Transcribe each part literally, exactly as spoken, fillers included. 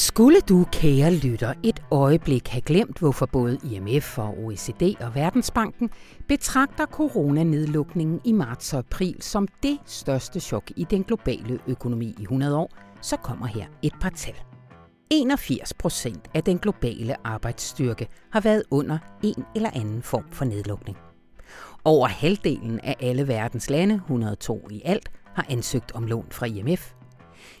Skulle du, kære lytter, et øjeblik have glemt, hvorfor både I M F og O E C D og Verdensbanken betragter coronanedlukningen i marts og april som det største chok i den globale økonomi i hundrede år, så kommer her et par tal. enogfirs procent af den globale arbejdsstyrke har været under en eller anden form for nedlukning. Over halvdelen af alle verdens lande, et hundrede og to i alt, har ansøgt om lån fra I M F.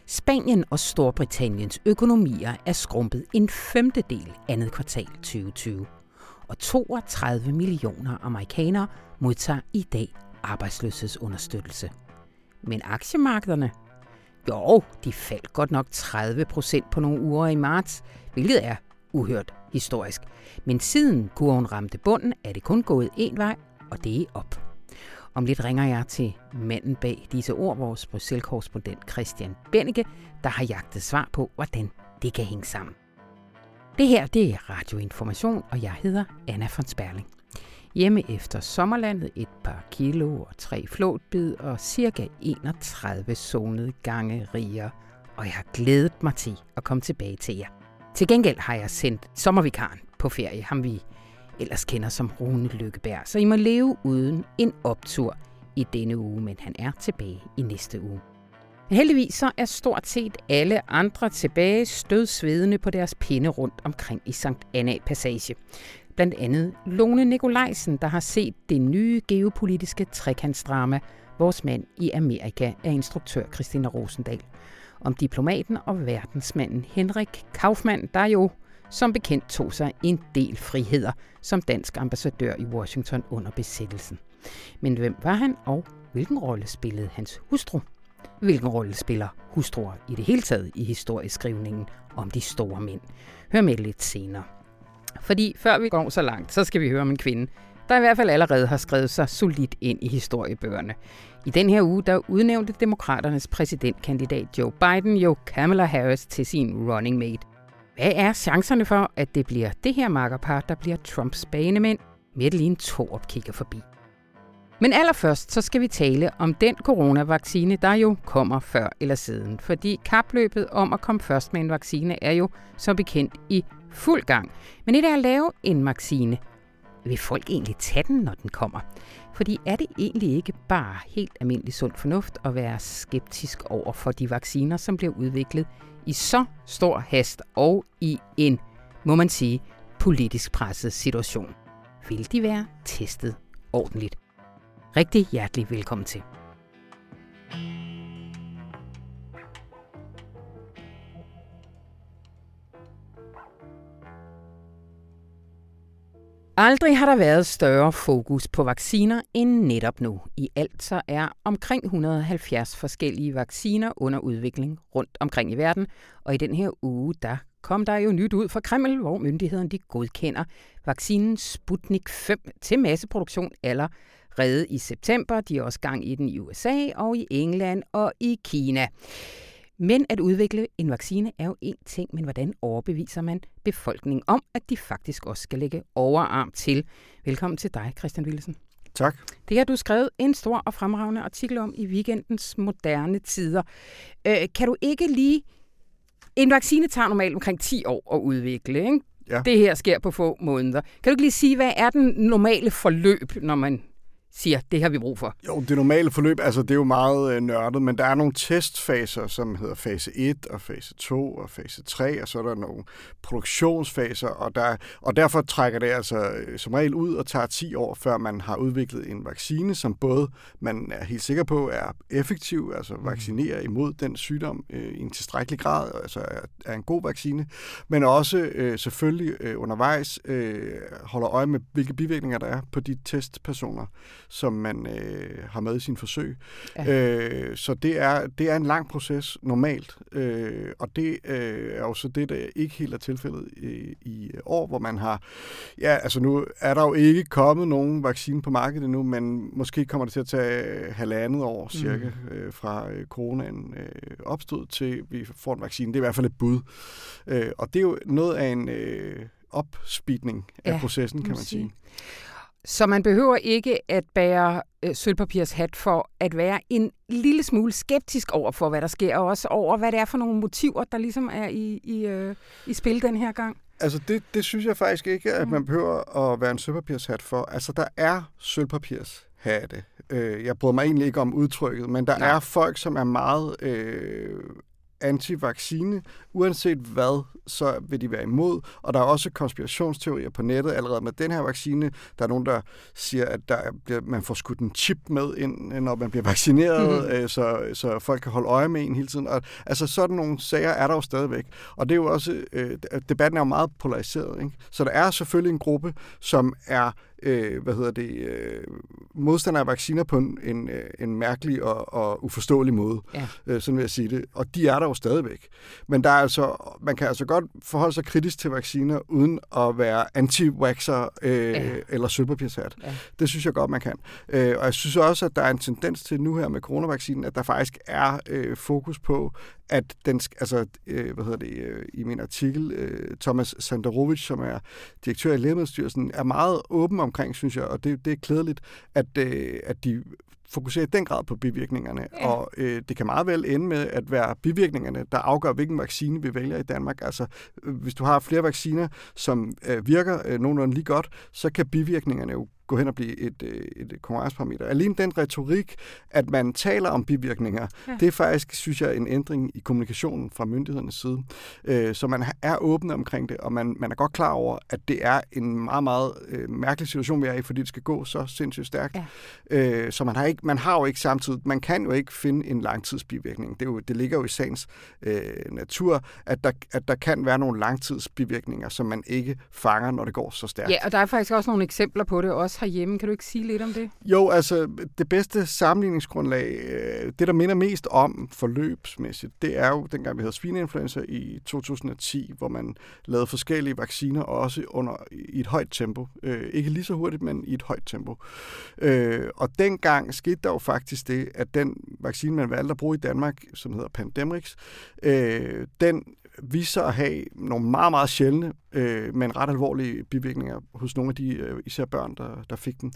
Spanien og Storbritanniens økonomier er skrumpet en femtedel andet kvartal tyve tyve, og toogtredive millioner amerikanere modtager i dag arbejdsløshedsunderstøttelse. Men aktiemarkederne? Jo, de faldt godt nok tredive procent på nogle uger i marts, hvilket er uhørt historisk. Men siden kurven ramte bunden, er det kun gået én vej, og det er op. Om lidt ringer jeg til manden bag disse ord, vores Bruxelles-korrespondent Christian Bennecke, der har jagtet svar på, hvordan det kan hænge sammen. Det her, det er Radioinformation, og jeg hedder Anna von Sperling. Hjemme efter sommerlandet, et par kilo og tre flåtbid og cirka enogtredive zonede gange riger, og jeg har glædet mig til at komme tilbage til jer. Til gengæld har jeg sendt sommervikaren på ferie, ham vi ellers kender som Rune Lykkeberg, så I må leve uden en optur i denne uge, men han er tilbage i næste uge. Men heldigvis så er stort set alle andre tilbage stødsvedende på deres pinde rundt omkring i Sankt Annæ Passage. Blandt andet Lone Nikolaisen, der har set det nye geopolitiske trekantsdrama Vores mand i Amerika af instruktør Christina Rosendahl, om diplomaten og verdensmanden Henrik Kauffmann, der jo som bekendt tog sig en del friheder som dansk ambassadør i Washington under besættelsen. Men hvem var han, og hvilken rolle spillede hans hustru? Hvilken rolle spiller hustruer i det hele taget i historieskrivningen om de store mænd? Hør med lidt senere. Fordi før vi går så langt, så skal vi høre om en kvinde, der i hvert fald allerede har skrevet sig solidt ind i historiebøgerne. I den her uge, der udnævnte Demokraternes præsidentkandidat Joe Biden jo Kamala Harris til sin running mate. Hvad er chancerne for, at det bliver det her makkerpar, der bliver Trumps banemænd? Mette Thorup kigger forbi. Men allerførst så skal vi tale om den coronavaccine, der jo kommer før eller siden. Fordi kapløbet om at komme først med en vaccine er jo som bekendt i fuld gang. Men det der at lave en vaccine, vil folk egentlig tage den, når den kommer? Fordi er det egentlig ikke bare helt almindelig sund fornuft at være skeptisk over for de vacciner, som bliver udviklet i så stor hast og i en, må man sige, politisk presset situation? Vil de være testet ordentligt? Rigtig hjertelig velkommen til. Aldrig har der været større fokus på vacciner end netop nu. I alt så er omkring et hundrede og halvfjerds forskellige vacciner under udvikling rundt omkring i verden. Og i den her uge, der kom der jo nyt ud fra Kreml, hvor myndighederne de godkender vaccinen Sputnik fem til masseproduktion allerede i september. De er også gang i den i U S A og i England og i Kina. Men at udvikle en vaccine er jo én ting, men hvordan overbeviser man befolkningen om, at de faktisk også skal lægge overarm til? Velkommen til dig, Christian Willesen. Tak. Det har du skrevet en stor og fremragende artikel om i weekendens Moderne Tider. Øh, kan du ikke lige... En vaccine tager normalt omkring ti år at udvikle, ikke? Ja. Det her sker på få måneder. Kan du ikke lige sige, hvad er den normale forløb, når man siger, det har vi brug for? Jo, det normale forløb, altså det er jo meget øh, nørdet, men der er nogle testfaser, som hedder fase et og fase to og fase tre, og så er der nogle produktionsfaser, og, der, og derfor trækker det altså som regel ud og tager ti år, før man har udviklet en vaccine, som både man er helt sikker på er effektiv, altså vaccinerer imod den sygdom øh, i en tilstrækkelig grad, altså er, er en god vaccine, men også øh, selvfølgelig øh, undervejs øh, holder øje med, hvilke bivirkninger der er på de testpersoner, som man øh, har med i sine forsøg. Ja. Øh, så det er, det er en lang proces normalt, øh, og det øh, er jo så det, der ikke helt er tilfældet i, i år, hvor man har... Ja, altså nu er der jo ikke kommet nogen vaccine på markedet endnu, men måske kommer det til at tage halvandet år cirka, mm. øh, fra coronaen øh, opstod til vi får en vaccine. Det er i hvert fald et bud. Øh, og det er jo noget af en øh, opspeedning af ja, processen, kan man sige. Så man behøver ikke at bære øh, sølvpapirs hat for at være en lille smule skeptisk over for, hvad der sker, og også over, hvad det er for nogle motiver, der ligesom er i, i, øh, i spil den her gang. Altså, det, det synes jeg faktisk ikke, at man behøver at være en sølvpapirshat for. Altså, der er sølvpapirshatte. Øh, jeg bryder mig egentlig ikke om udtrykket, men der Nej. er folk, som er meget øh, anti-vaccine. Uanset hvad, så vil de være imod. Og der er også konspirationsteorier på nettet allerede med den her vaccine. Der er nogen, der siger, at der bliver, man får skudt en chip med ind, når man bliver vaccineret, mm-hmm. øh, så, så folk kan holde øje med en hele tiden. Og, altså sådan nogle sager er der jo stadigvæk. Og det er jo også, øh, debatten er jo meget polariseret, ikke? Så der er selvfølgelig en gruppe, som er Øh, hvad hedder det, øh, modstandere af vacciner på en, en, en mærkelig og, og uforståelig måde. Ja. Øh, sådan vil jeg sige det. Og de er der jo stadigvæk. Men der er altså, man kan altså godt forholde sig kritisk til vacciner, uden at være anti-vaxxer øh, ja. eller sølvpapirshat. Ja. Det synes jeg godt, man kan. Øh, og jeg synes også, at der er en tendens til nu her med coronavaccinen, at der faktisk er øh, fokus på, at den, altså, øh, hvad hedder det, øh, i min artikel, øh, Thomas Sándorović, som er direktør i Lægemiddelstyrelsen, er meget åben omkring, synes jeg, og det, det er klædeligt, at, øh, at de fokuserer i den grad på bivirkningerne, ja. og øh, det kan meget vel ende med at være bivirkningerne, der afgør, hvilken vaccine vi vælger i Danmark. Altså, øh, hvis du har flere vacciner, som øh, virker øh, nogenlunde lige godt, så kan bivirkningerne jo gå hen og blive et, et konkurrenceparameter. Alene den retorik, at man taler om bivirkninger, ja. det er faktisk, synes jeg, en ændring i kommunikationen fra myndighedernes side. Så man er åben omkring det, og man, man er godt klar over, at det er en meget, meget mærkelig situation, vi er i, fordi det skal gå så sindssygt stærkt. Ja. Så man har, ikke, man har jo ikke samtidig, man kan jo ikke finde en langtidsbivirkning. Det, er jo, det ligger jo i sagens øh, natur, at der, at der kan være nogle langtidsbivirkninger, som man ikke fanger, når det går så stærkt. Ja, og der er faktisk også nogle eksempler på det også herhjemme. Kan du ikke sige lidt om det? Jo, altså det bedste sammenligningsgrundlag, det der minder mest om forløbsmæssigt, det er jo dengang vi havde svineinfluenza i to tusind og ti, hvor man lavede forskellige vacciner, også under, i et højt tempo. Ikke lige så hurtigt, men i et højt tempo. Og dengang skete der jo faktisk det, at den vaccine, man valgte at bruge i Danmark, som hedder Pandemrix, den viste sig at have nogle meget, meget sjældne, øh, men ret alvorlige bivirkninger hos nogle af de, øh, især børn, der, der fik den.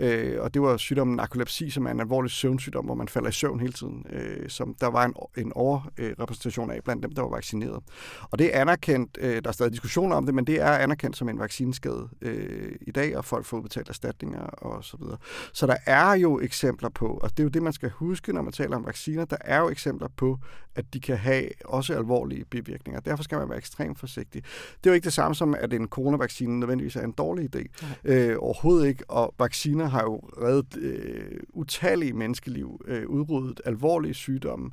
Ja. Øh, og det var sygdommen narkolepsi, som er en alvorlig søvnsygdom, hvor man falder i søvn hele tiden, øh, som der var en, en overrepræsentation af blandt dem, der var vaccineret. Og det er anerkendt, øh, der er stadig diskussioner om det, men det er anerkendt som en vaccineskade øh, i dag, og folk får udbetalt erstatninger og så videre. Så der er jo eksempler på, og det er jo det, man skal huske, når man taler om vacciner, der er jo eksempler på, at de kan have også alvorlige bivirkninger. Derfor skal man være ekstremt forsigtig. Det er jo ikke det samme som, at en coronavaccine nødvendigvis er en dårlig idé. Øh, overhovedet ikke, og vacciner har jo reddet øh, utallige menneskeliv, øh, udryddet alvorlige sygdomme.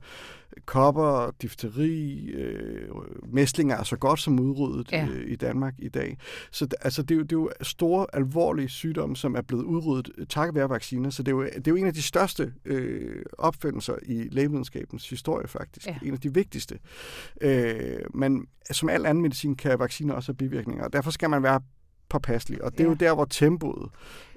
Kopper, difteri, øh, mæslinger er så godt som udryddet ja. øh, i Danmark i dag. Så altså, det, er jo, det er jo store, alvorlige sygdomme, som er blevet udryddet takket være vacciner. Så det er jo, det er jo en af de største øh, opfindelser i lægevidenskabens historie, faktisk. Ja. En af de vigtigste. Øh, men som al anden medicin kan vacciner også have bivirkninger, og derfor skal man være påpasselig, og det er ja. jo der, hvor tempoet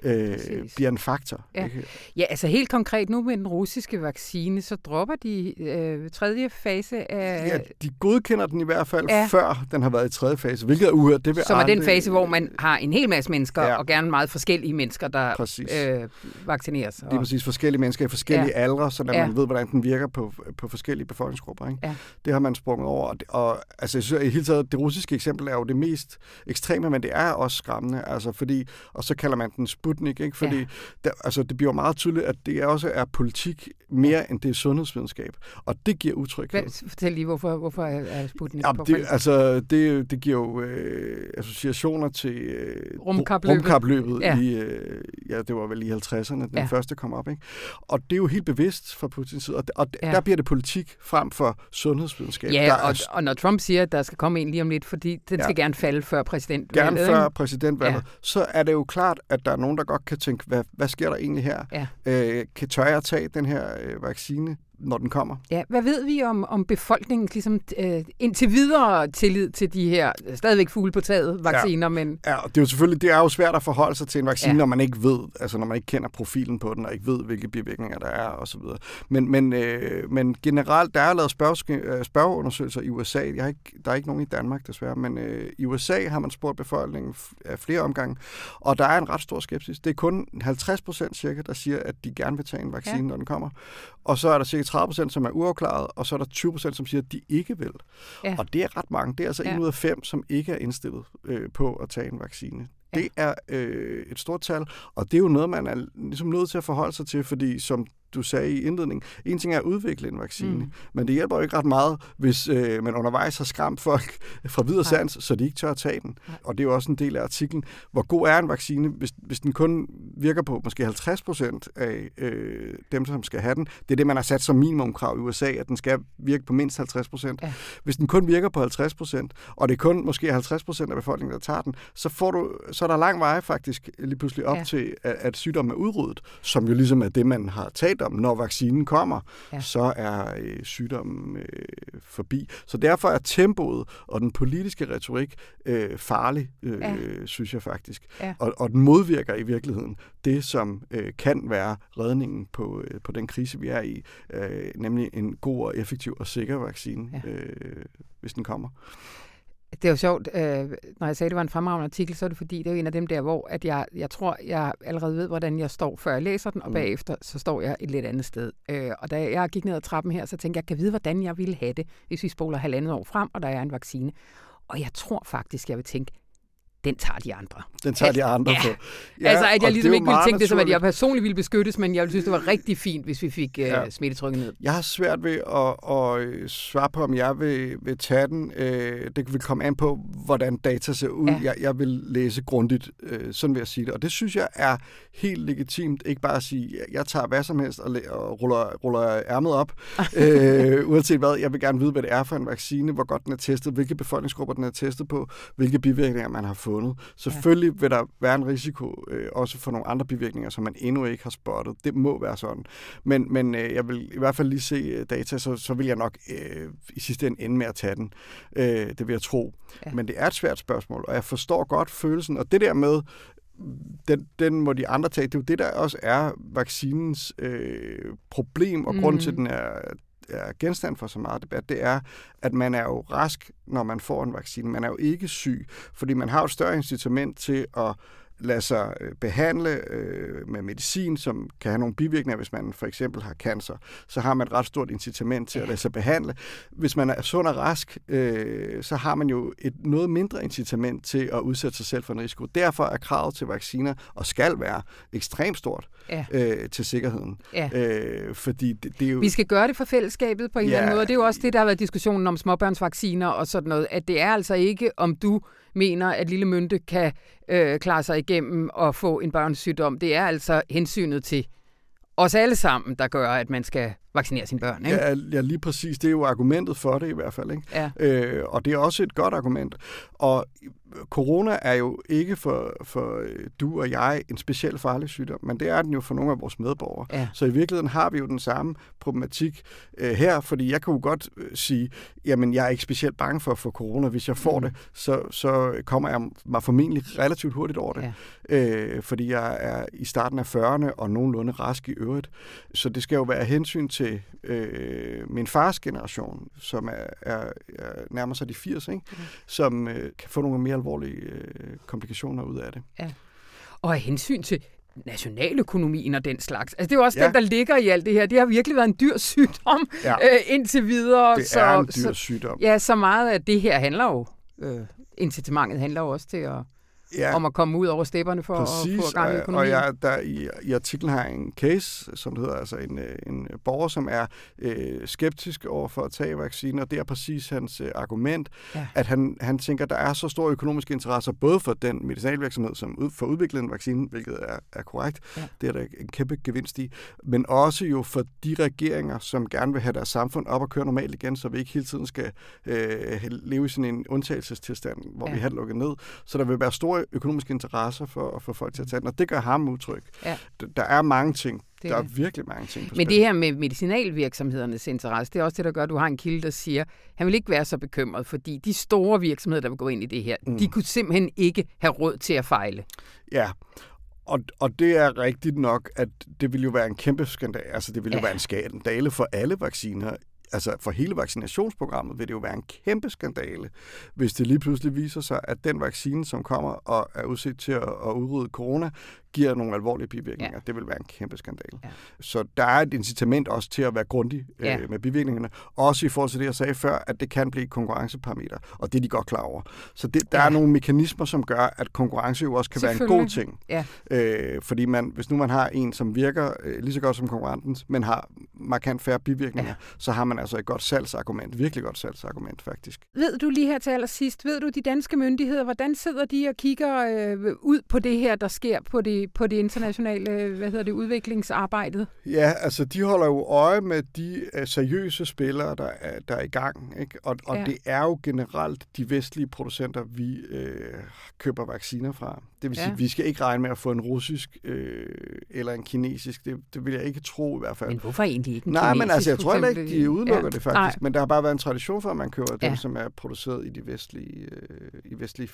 øh, bliver en faktor. Ja. Ikke? Ja, altså helt konkret nu med den russiske vaccine, så dropper de øh, tredje fase af... Ja, de godkender den i hvert fald, ja. før den har været i tredje fase, hvilket er uhørt. Det som er den fase, hvor man har en hel masse mennesker, ja. og gerne meget forskellige mennesker, der øh, vaccineres. Og... Det er præcis forskellige mennesker i forskellige ja. aldre, så ja. man ved, hvordan den virker på, på forskellige befolkningsgrupper. Ikke? Ja. Det har man sprunget over, og, og altså, jeg synes, i hele taget, det russiske eksempel er jo det mest ekstreme, men det er også skræmmende, altså fordi, og så kalder man den Sputnik, ikke? Fordi ja. der, altså, det bliver meget tydeligt, at det også er politik mere, ja. end det er sundhedsvidenskab, og det giver utryghed. Fortæl lige, hvorfor, hvorfor er Sputnik? Ja, det, altså, det, det giver jo øh, associationer til øh, rumkapløbet, rumkapløbet ja. i, øh, ja, det var vel i halvtredserne, den ja. første kom op, ikke? Og det er jo helt bevidst fra Putins side, og, og ja. der bliver det politik frem for sundhedsvidenskab. Ja, der og, er, og når Trump siger, at der skal komme en lige om lidt, fordi den ja. skal gerne falde før præsident. Gerne før præsident. Ja. Så er det jo klart, at der er nogen, der godt kan tænke, hvad, hvad sker der egentlig her? Ja. Øh, kan tør jeg tage den her øh, vaccine? når den kommer. Ja, hvad ved vi om, om befolkningens ligesom, øh, indtil videre tillid til de her stadigvæk fugle på taget vacciner? Ja, men... ja, det er jo selvfølgelig det er jo svært at forholde sig til en vaccine, ja. når man ikke ved, altså når man ikke kender profilen på den, og ikke ved, hvilke bivirkninger der er osv. Men, men, øh, men generelt, der er lavet spørg- spørgeundersøgelser i U S A. Jeg har ikke, der er ikke nogen i Danmark, desværre, men øh, i U S A har man spurgt befolkningen af flere omgange, og der er en ret stor skepsis. Det er kun halvtreds procent cirka, der siger, at de gerne vil tage en vaccine, ja. når den kommer. Og så er der cirka tredive procent, som er uafklaret, og så er der tyve procent, som siger, at de ikke vil. Ja. Og det er ret mange. Det er altså en ja. ud af fem, som ikke er indstillet øh, på at tage en vaccine. Ja. Det er øh, et stort tal, og det er jo noget, man er ligesom nødt til at forholde sig til, fordi som du sagde i indledningen, en ting er at udvikle en vaccine, mm. men det hjælper jo ikke ret meget, hvis øh, man undervejs har skræmt folk fra videre sans, så de ikke tør at tage den. Nej. Og det er jo også en del af artiklen, hvor god er en vaccine, hvis, hvis den kun virker på måske halvtreds procent af øh, dem, som skal have den. Det er det, man har sat som minimumkrav i U S A, at den skal virke på mindst halvtreds procent. Ja. Hvis den kun virker på halvtreds procent, og det er kun måske halvtreds procent af befolkningen, der tager den, så, får du, så er der lang vej faktisk lige pludselig op ja. til, at, at sygdommen er udryddet, som jo ligesom er det, man har talt om. Når vaccinen kommer, ja. så er øh, sygdommen øh, forbi. Så derfor er tempoet og den politiske retorik øh, farlig, øh, ja. synes jeg faktisk. Ja. Og, og den modvirker i virkeligheden det, som øh, kan være redningen på, øh, på den krise, vi er i, øh, nemlig en god og effektiv og sikker vaccine, ja. øh, hvis den kommer. Det er jo sjovt, øh, når jeg sagde, det var en fremragende artikel, så er det fordi, det er jo en af dem der, hvor at jeg, jeg tror, jeg allerede ved, hvordan jeg står, før jeg læser den, og mm. bagefter, så står jeg et lidt andet sted. Øh, og da jeg gik ned ad trappen her, så tænkte jeg, jeg kan vide, hvordan jeg ville have det, hvis vi spoler halvandet år frem, og der er en vaccine. Og jeg tror faktisk, jeg vil tænke, den tager de andre. Den tager de andre på. Ja. Ja, altså, at jeg ligesom ikke ville tænke naturligt. Det som, at jeg personligt ville beskyttes, men jeg ville synes, det var rigtig fint, hvis vi fik ja. uh, smittetrykket ned. Jeg har svært ved at, at svare på, om jeg vil, vil tage den. Det vil komme an på, hvordan data ser ud. Ja. Jeg, jeg vil læse grundigt, sådan vil jeg sige det. Og det synes jeg er helt legitimt. Ikke bare at sige, at jeg tager hvad som helst og, og ruller, ruller ærmet op. øh, uanset hvad, jeg vil gerne vide, hvad det er for en vaccine, hvor godt den er testet, hvilke befolkningsgrupper den er testet på, hvilke bivirkninger man har fået. Selvfølgelig ja. vil der være en risiko øh, også for nogle andre bivirkninger, som man endnu ikke har spottet. Det må være sådan. Men, men øh, jeg vil i hvert fald lige se øh, data, så, så vil jeg nok øh, i sidste ende ende med at tage den. Øh, det vil jeg tro. Ja. Men det er et svært spørgsmål, og jeg forstår godt følelsen. Og det der med, den, den må de andre tage, det er jo det, der også er vaccinens øh, problem, og mm. grund til, den er... er genstand for så meget debat, det er, at man er jo rask, når man får en vaccine. Man er jo ikke syg, fordi man har jo et større incitament til at lade sig behandle øh, med medicin, som kan have nogle bivirkninger, hvis man for eksempel har cancer. Så har man et ret stort incitament til at lade sig behandle. Hvis man er sund og rask, øh, så har man jo et noget mindre incitament til at udsætte sig selv for en risiko. Derfor er kravet til vacciner, og skal være, ekstremt stort ja. øh, til sikkerheden. Ja. Øh, fordi det, det er jo... Vi skal gøre det for fællesskabet på en ja. eller anden måde. Det er jo også det, der har været diskussionen om småbørnsvacciner og sådan noget, at det er altså ikke, om du mener, at lille Mynte kan øh, klare sig igennem og få en børnesygdom. Det er altså hensynet til os alle sammen, der gør, at man skal vaccinere sine børn. Ikke? Ja, ja, lige præcis. Det er jo argumentet for det i hvert fald. Ikke? Ja. Øh, og det er også et godt argument. Og corona er jo ikke for, for du og jeg en speciel farlig sygdom, men det er den jo for nogle af vores medborgere. Ja. Så i virkeligheden har vi jo den samme problematik øh, her, fordi jeg kan jo godt øh, sige, jamen jeg er ikke specielt bange for at få corona. Hvis jeg får mm. det, så, så kommer jeg mig formentlig relativt hurtigt over det, ja. øh, fordi jeg er i starten af fyrrerne og nogenlunde rask i øvrigt. Så det skal jo være hensyn til Øh, min fars generation, som er, er, er nærmer sig de firs, ikke? Mm. som øh, kan få nogle mere alvorlige øh, komplikationer ud af det. Ja. Og af hensyn til nationaløkonomien og den slags. Altså, det er jo også ja. det, der ligger i alt det her. Det har virkelig været en dyr sygdom ja. øh, indtil videre. Det så, er en dyr sygdom. Så, ja, så meget af det her handler jo, øh, incitamentet handler jo også til at Ja, om at komme ud over stepperne for præcis, at få gang i økonomien. Og jeg, der i, i artiklen har en case, som hedder altså en, en borger, som er øh, skeptisk over for at tage vacciner, og det er præcis hans øh, argument, ja. at han, han tænker, at der er så store økonomiske interesser, både for den medicinalvirksomhed, som ud, får udviklet en vaccine, hvilket er, er korrekt, ja. det er der en kæmpe gevinst i, men også jo for de regeringer, som gerne vil have deres samfund op og køre normalt igen, så vi ikke hele tiden skal øh, leve i sådan en undtagelsestilstand, hvor ja. vi har lukket ned, så der vil være store økonomiske interesser for at få folk til at tage den, og det gør ham utryg. Ja. Der er mange ting, Det der er det. Virkelig mange ting på spil. Men det her med medicinalvirksomhedernes interesse, det er også det, der gør, at du har en kilde, der siger, han vil ikke være så bekymret, fordi de store virksomheder, der vil gå ind i det her, mm. de kunne simpelthen ikke have råd til at fejle. Ja, og, og det er rigtigt nok, at det ville jo være en kæmpe skandal, altså det ville ja. jo være en skandale for alle vacciner. Altså for hele vaccinationsprogrammet vil det jo være en kæmpe skandale, hvis det lige pludselig viser sig, at den vaccine, som kommer og er udset til at udrydde corona, giver nogle alvorlige bivirkninger. Ja. Det vil være en kæmpe skandale. Ja. Så der er et incitament også til at være grundig ja. øh, med bivirkningerne. Også i forhold til det, jeg sagde før, at det kan blive et konkurrenceparameter, og det er de godt klar over. Så det, der ja. er nogle mekanismer, som gør, at konkurrence jo også kan være en god ting. Ja. Øh, fordi man, hvis nu man har en, som virker øh, lige så godt som konkurrenten, men har markant færre bivirkninger, ja. så har man altså et godt salgsargument. Virkelig godt salgsargument, faktisk. Ved du lige her til allersidst, ved du de danske myndigheder, hvordan sidder de og kigger øh, ud på det her, der sker på det på det internationale, hvad hedder det, udviklingsarbejdet? Ja, altså de holder jo øje med de seriøse spillere, der er, der er i gang, ikke? Og, og ja. det er jo generelt de vestlige producenter, vi øh, køber vacciner fra. Det vil ja. sige, at vi skal ikke regne med at få en russisk øh, eller en kinesisk. Det, det vil jeg ikke tro i hvert fald. Men hvorfor egentlig ikke en Nej, kinesisk, men altså jeg tror heller ikke, de udelukker ja. det faktisk. Nej. Men der har bare været en tradition for, at man køber ja. dem, som er produceret i de vestlige, øh, i vestlige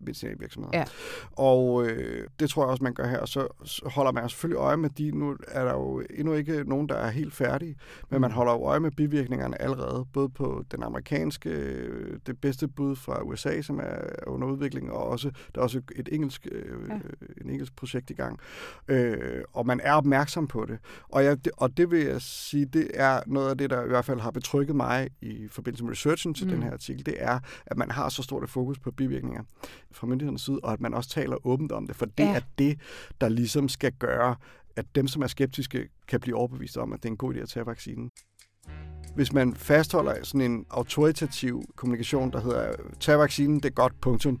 medicinalvirksomheder. Ja. Og øh, det tror jeg også, man gør her. Og så holder man selvfølgelig øje med de. Nu er der jo endnu ikke nogen, der er helt færdige, men man holder jo øje med bivirkningerne allerede, både på den amerikanske, det bedste bud fra U S A, som er under udvikling, og også, der er også et engelsk, øh, ja. en engelsk projekt i gang. Øh, og man er opmærksom på det. Og, jeg, det. og det vil jeg sige, det er noget af det, der i hvert fald har betrykket mig i forbindelse med researchen til mm. den her artikel, det er, at man har så stort et fokus på bivirkninger fra myndighedernes side, og at man også taler åbent om det, for det ja. er det, der ligesom skal gøre, at dem, som er skeptiske, kan blive overbevist om, at det er en god idé at tage vaccinen. Hvis man fastholder sådan en autoritativ kommunikation, der hedder, tag vaccinen, det er godt, punktum,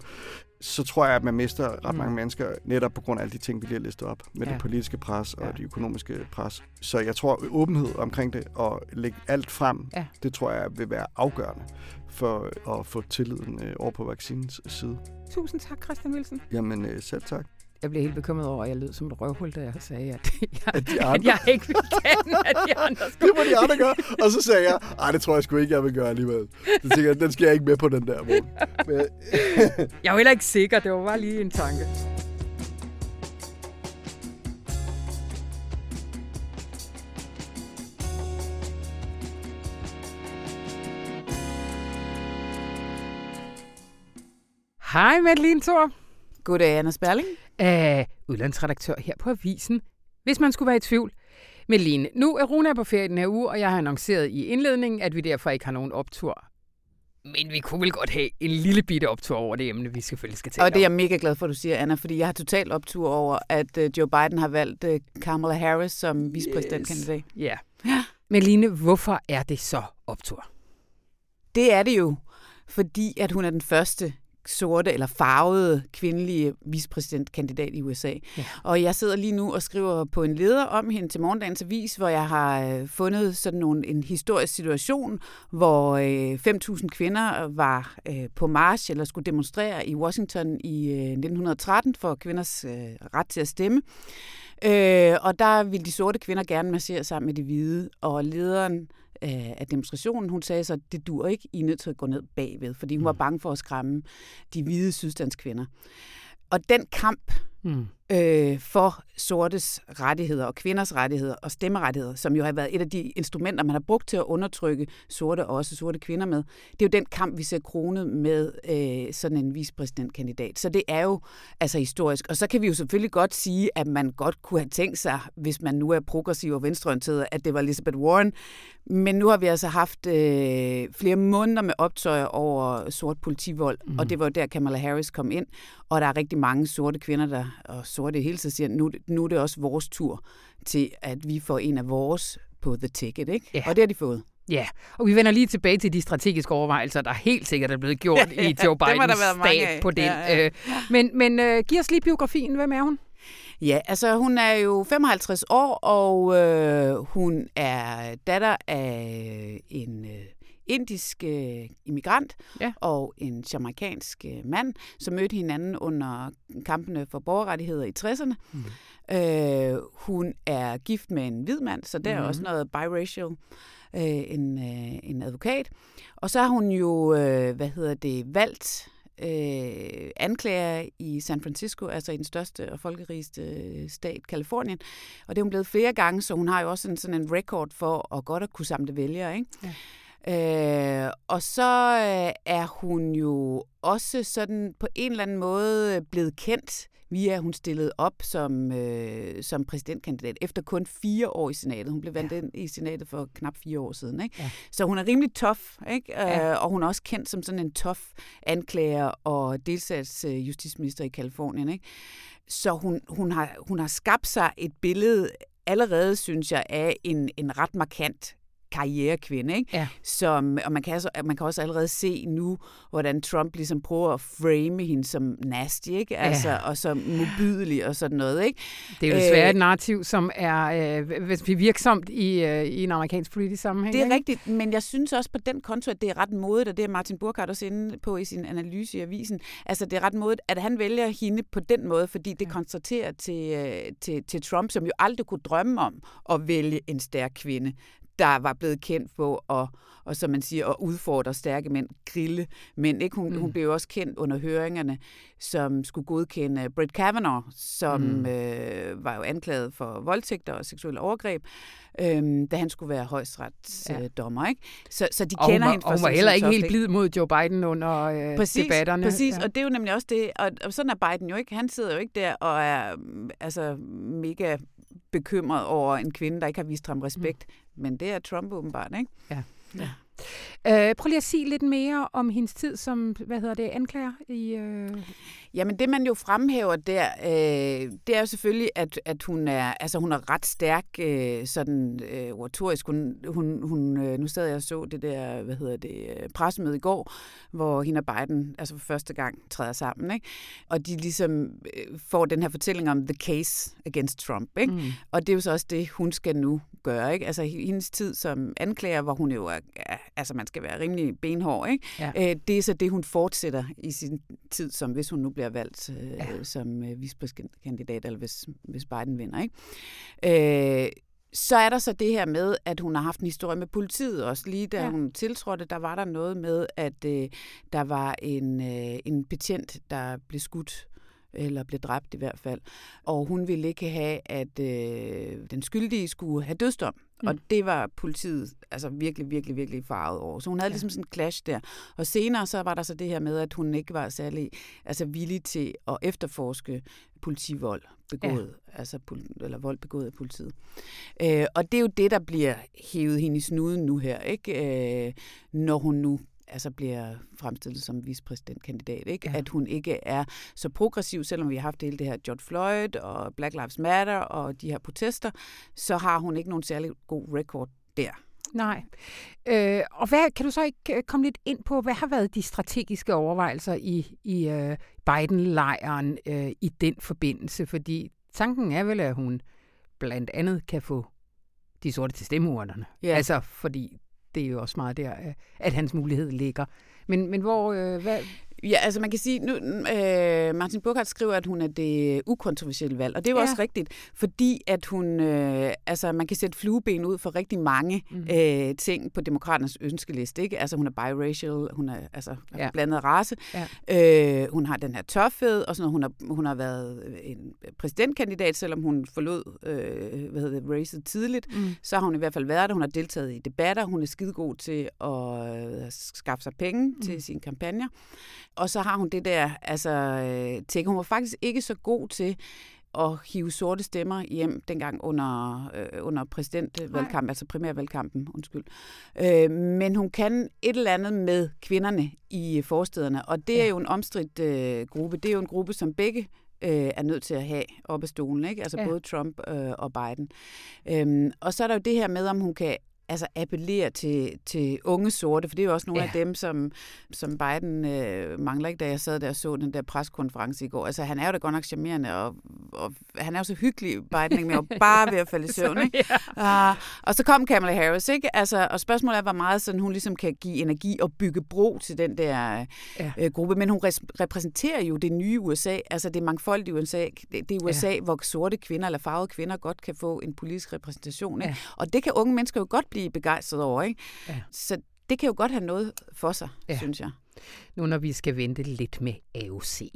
så tror jeg, at man mister ret mange mm. mennesker, netop på grund af alle de ting, vi lige har listet op, med ja. det politiske pres og ja. det økonomiske pres. Så jeg tror, at åbenhed omkring det, og lægge alt frem, ja. det tror jeg vil være afgørende for at få tilliden over på vaccinens side. Tusind tak, Christian Wilson. Jamen, selv tak. Jeg blev helt bekymret over, at jeg lød som et røvhul, da jeg sagde, at jeg, at at jeg ikke ville kende, at de andre skulle. Det må de andre gøre. Og så sagde jeg, nej, det tror jeg sgu ikke, jeg vil gøre alligevel. Det tænker jeg, den skal jeg ikke med på den der måde. Men... jeg er heller ikke sikker, det var bare lige en tanke. Hej, Madeline Thor. Goddag, Anders Berling. Æh, udlandsredaktør her på Avisen, hvis man skulle være i tvivl. Madeline, nu er Rune på ferie den her uge, og jeg har annonceret i indledningen, at vi derfor ikke har nogen optur. Men vi kunne vel godt have en lille bitte optur over det emne, vi selvfølgelig skal tale om. Og det er jeg mega glad for, at du siger, Anna, fordi jeg har totalt optur over, at Joe Biden har valgt Kamala Harris som vicepræsidentkandidat. Yes. Yeah. Ja. Madeline, hvorfor er det så optur? Det er det jo, fordi at hun er den første sorte eller farvede kvindelige vicepræsidentkandidat i U S A. Ja. Og jeg sidder lige nu og skriver på en leder om hende til morgendagens avis, hvor jeg har fundet sådan nogle, en historisk situation, hvor øh, fem tusind kvinder var øh, på march eller skulle demonstrere i Washington i øh, nitten tretten for kvinders øh, ret til at stemme. Øh, og der ville de sorte kvinder gerne marchere sammen med de hvide, og lederen af demonstrationen, hun sagde så, det dur ikke, I er nødt til at gå ned bagved, fordi hun mm. var bange for at skræmme de hvide sydstandskvinder. Og den kamp mm. øh, for sortes rettigheder og kvinders rettigheder og stemmerettigheder, som jo har været et af de instrumenter, man har brugt til at undertrykke sorte og også sorte kvinder med, det er jo den kamp, vi ser kronet med øh, sådan en vicepræsidentkandidat. Så det er jo altså historisk. Og så kan vi jo selvfølgelig godt sige, at man godt kunne have tænkt sig, hvis man nu er progressiv og venstreorienteret, at det var Elizabeth Warren. Men nu har vi altså haft øh, flere måneder med optøjer over sort politivold, mm. og det var jo der Kamala Harris kom ind, og der er rigtig mange sorte kvinder, der og sorte i hele tiden siger, nu, nu er det også vores tur til, at vi får en af vores på the ticket, ikke? Yeah. Og det har de fået. Ja, yeah. og vi vender lige tilbage til de strategiske overvejelser, der helt sikkert er blevet gjort i Joe Bidens stab på den. Ja, ja. Men, men uh, giv os lige biografien. Hvem er hun? Ja, altså hun er jo femoghalvtreds år, og øh, hun er datter af en øh, indisk øh, immigrant ja. og en jamaikansk øh, mand, som mødte hinanden under kampene for borgerrettigheder i tresserne. Mm. Øh, hun er gift med en hvid mand, så der er mm. også noget biracial, øh, en, øh, en advokat. Og så har hun jo, øh, hvad hedder det, valgt øh, anklager i San Francisco, altså i den største og folkerigeste stat, Californien. Og det er hun blevet flere gange, så hun har jo også en, sådan en record for at godt at kunne samle vælgere, ikke? Ja. Øh, og så øh, er hun jo også sådan på en eller anden måde blevet kendt via, at hun stillede op som, øh, som præsidentkandidat efter kun fire år i senatet. Hun blev valgt ja. ind i senatet for knap fire år siden. Ikke? Ja. Så hun er rimelig tough, ikke? Ja. Øh, og hun er også kendt som sådan en tough anklager og delstatsjustitsminister i Californien. Ikke? Så hun, hun, har, hun har skabt sig et billede allerede, synes jeg, af en, en ret markant karrierekvinde, ikke? Ja. Som, og man kan, også, man kan også allerede se nu, hvordan Trump ligesom prøver at frame hende som nasty, ikke? Altså, ja. og som modbydelig og sådan noget, ikke? Det er jo desværre et narrativ, som er øh, virksomt i, øh, i en amerikansk politisk sammenhæng. Det er ikke? Rigtigt, men jeg synes også på den konto, at det er ret modigt, og det er Martin Burkhardt også inde på i sin analyse i avisen. Altså, det er ret modigt, at han vælger hende på den måde, fordi det ja. konstaterer til, til, til Trump, som jo aldrig kunne drømme om at vælge en stærk kvinde, der var blevet kendt for at, og som man siger, at udfordre stærke mænd, grille mænd. Ikke? Hun, mm. hun blev også kendt under høringerne, som skulle godkende Brett Kavanaugh, som mm. øh, var jo anklaget for voldtægter og seksuelle overgreb, øh, da han skulle være højesteretsdommer. Ja. Så, så de og kender var, hende for og hun var heller ikke helt blid mod Joe Biden under øh, præcis, debatterne. Præcis, ja. Og det er jo nemlig også det. Og, og sådan er Biden jo ikke. Han sidder jo ikke der og er altså, mega bekymret over en kvinde, der ikke har vist ham respekt. Mm. Men det er Trump åbenbart, ikke? Ja. ja. Øh, prøv lige at sige lidt mere om hendes tid som, hvad hedder det, anklager i... Øh... Jamen det, man jo fremhæver der, øh, det er jo selvfølgelig, at, at hun, er, altså, hun er ret stærk, øh, sådan øh, oratorisk. Hun, hun, hun, øh, nu sad jeg og så det der, hvad hedder det, pressemøde i går, hvor hende og Biden, altså for første gang, træder sammen, ikke? Og de ligesom øh, får den her fortælling om the case against Trump, ikke? Mm. Og det er jo så også det, hun skal nu gøre, ikke? Altså hendes tid som anklager, hvor hun jo er, er altså man skal være rimelig benhård, ikke? Ja. Æ, det er så det, hun fortsætter i sin tid, som hvis hun nu bliver valgt øh, ja. som øh, vicepræsidentkandidat, eller hvis, hvis Biden vinder, ikke? Æ, så er der så det her med, at hun har haft en historie med politiet også. Lige da ja. hun tiltrådte, der var der noget med, at øh, der var en, øh, en betjent, der blev skudt, eller blev dræbt i hvert fald. Og hun ville ikke have, at øh, den skyldige skulle have dødsdom. Mm. Og det var politiet altså virkelig, virkelig, virkelig farvet over. Så hun havde ja. ligesom sådan en clash der. Og senere så var der så det her med, at hun ikke var særlig altså, villig til at efterforske politivold begået, ja. altså, eller vold begået af politiet. Øh, og det er jo det, der bliver hævet hende i snuden nu her, ikke? Øh, når hun nu altså bliver fremstillet som vicepræsidentkandidat, ikke? Ja. At hun ikke er så progressiv, selvom vi har haft hele det her George Floyd og Black Lives Matter og de her protester, så har hun ikke nogen særlig god record der. Nej. Øh, og hvad, kan du så ikke komme lidt ind på, hvad har været de strategiske overvejelser i, i øh, Biden-lejren øh, i den forbindelse? Fordi tanken er vel, at hun blandt andet kan få de sorte til stemmeurnerne. Ja. Altså, fordi det er jo også meget der, at hans mulighed ligger. Men, men hvor... Øh, hvad? Ja, altså man kan sige, nu øh, Martin Burkhardt skriver, at hun er det ukontroversielle valg, og det er jo ja. også rigtigt, fordi at hun, øh, altså man kan sætte flueben ud for rigtig mange mm. øh, ting på demokraternes ønskeliste, ikke? Altså hun er biracial, hun er altså ja. blandet race, ja. øh, hun har den her tørfed, og sådan noget. Hun har, hun har været en præsidentkandidat, selvom hun forlod, øh, hvad hedder det, racet tidligt, mm. så har hun i hvert fald været der, hun har deltaget i debatter, hun er skidegod til at skaffe sig penge mm. til sine kampagner. Og så har hun det der, altså, tænker hun var faktisk ikke så god til at hive sorte stemmer hjem dengang under, øh, under præsidentvalgkampen, altså primærvalgkampen, undskyld. Øh, men hun kan et eller andet med kvinderne i forstederne, og det er jo en omstridt øh, gruppe. Det er jo en gruppe, som begge øh, er nødt til at have op af stolen, ikke? Altså ja. både Trump øh, og Biden. Øh, og så er der jo det her med, om hun kan altså appellere til, til unge sorte, for det er jo også nogle ja. af dem, som, som Biden øh, mangler ikke, da jeg sad der og så den der preskonference i går. Altså, han er jo da godt nok charmerende, og, og han er jo så hyggelig, Biden, ikke? Men jo bare ved at falde i søvn, ikke? Ja. Uh, og så kom Kamala Harris, ikke? Altså, og spørgsmålet er, hvor meget sådan, hun ligesom kan give energi og bygge bro til den der ja. øh, gruppe, men hun res- repræsenterer jo det nye U S A, altså det mangfoldige U S A, det, det U S A, ja. hvor sorte kvinder eller farvede kvinder godt kan få en politisk repræsentation, ikke? Ja. Og det kan unge mennesker jo godt blive begejstret over, ikke? Ja. Så det kan jo godt have noget for sig, ja. synes jeg. Nu når vi skal vente lidt med A O C.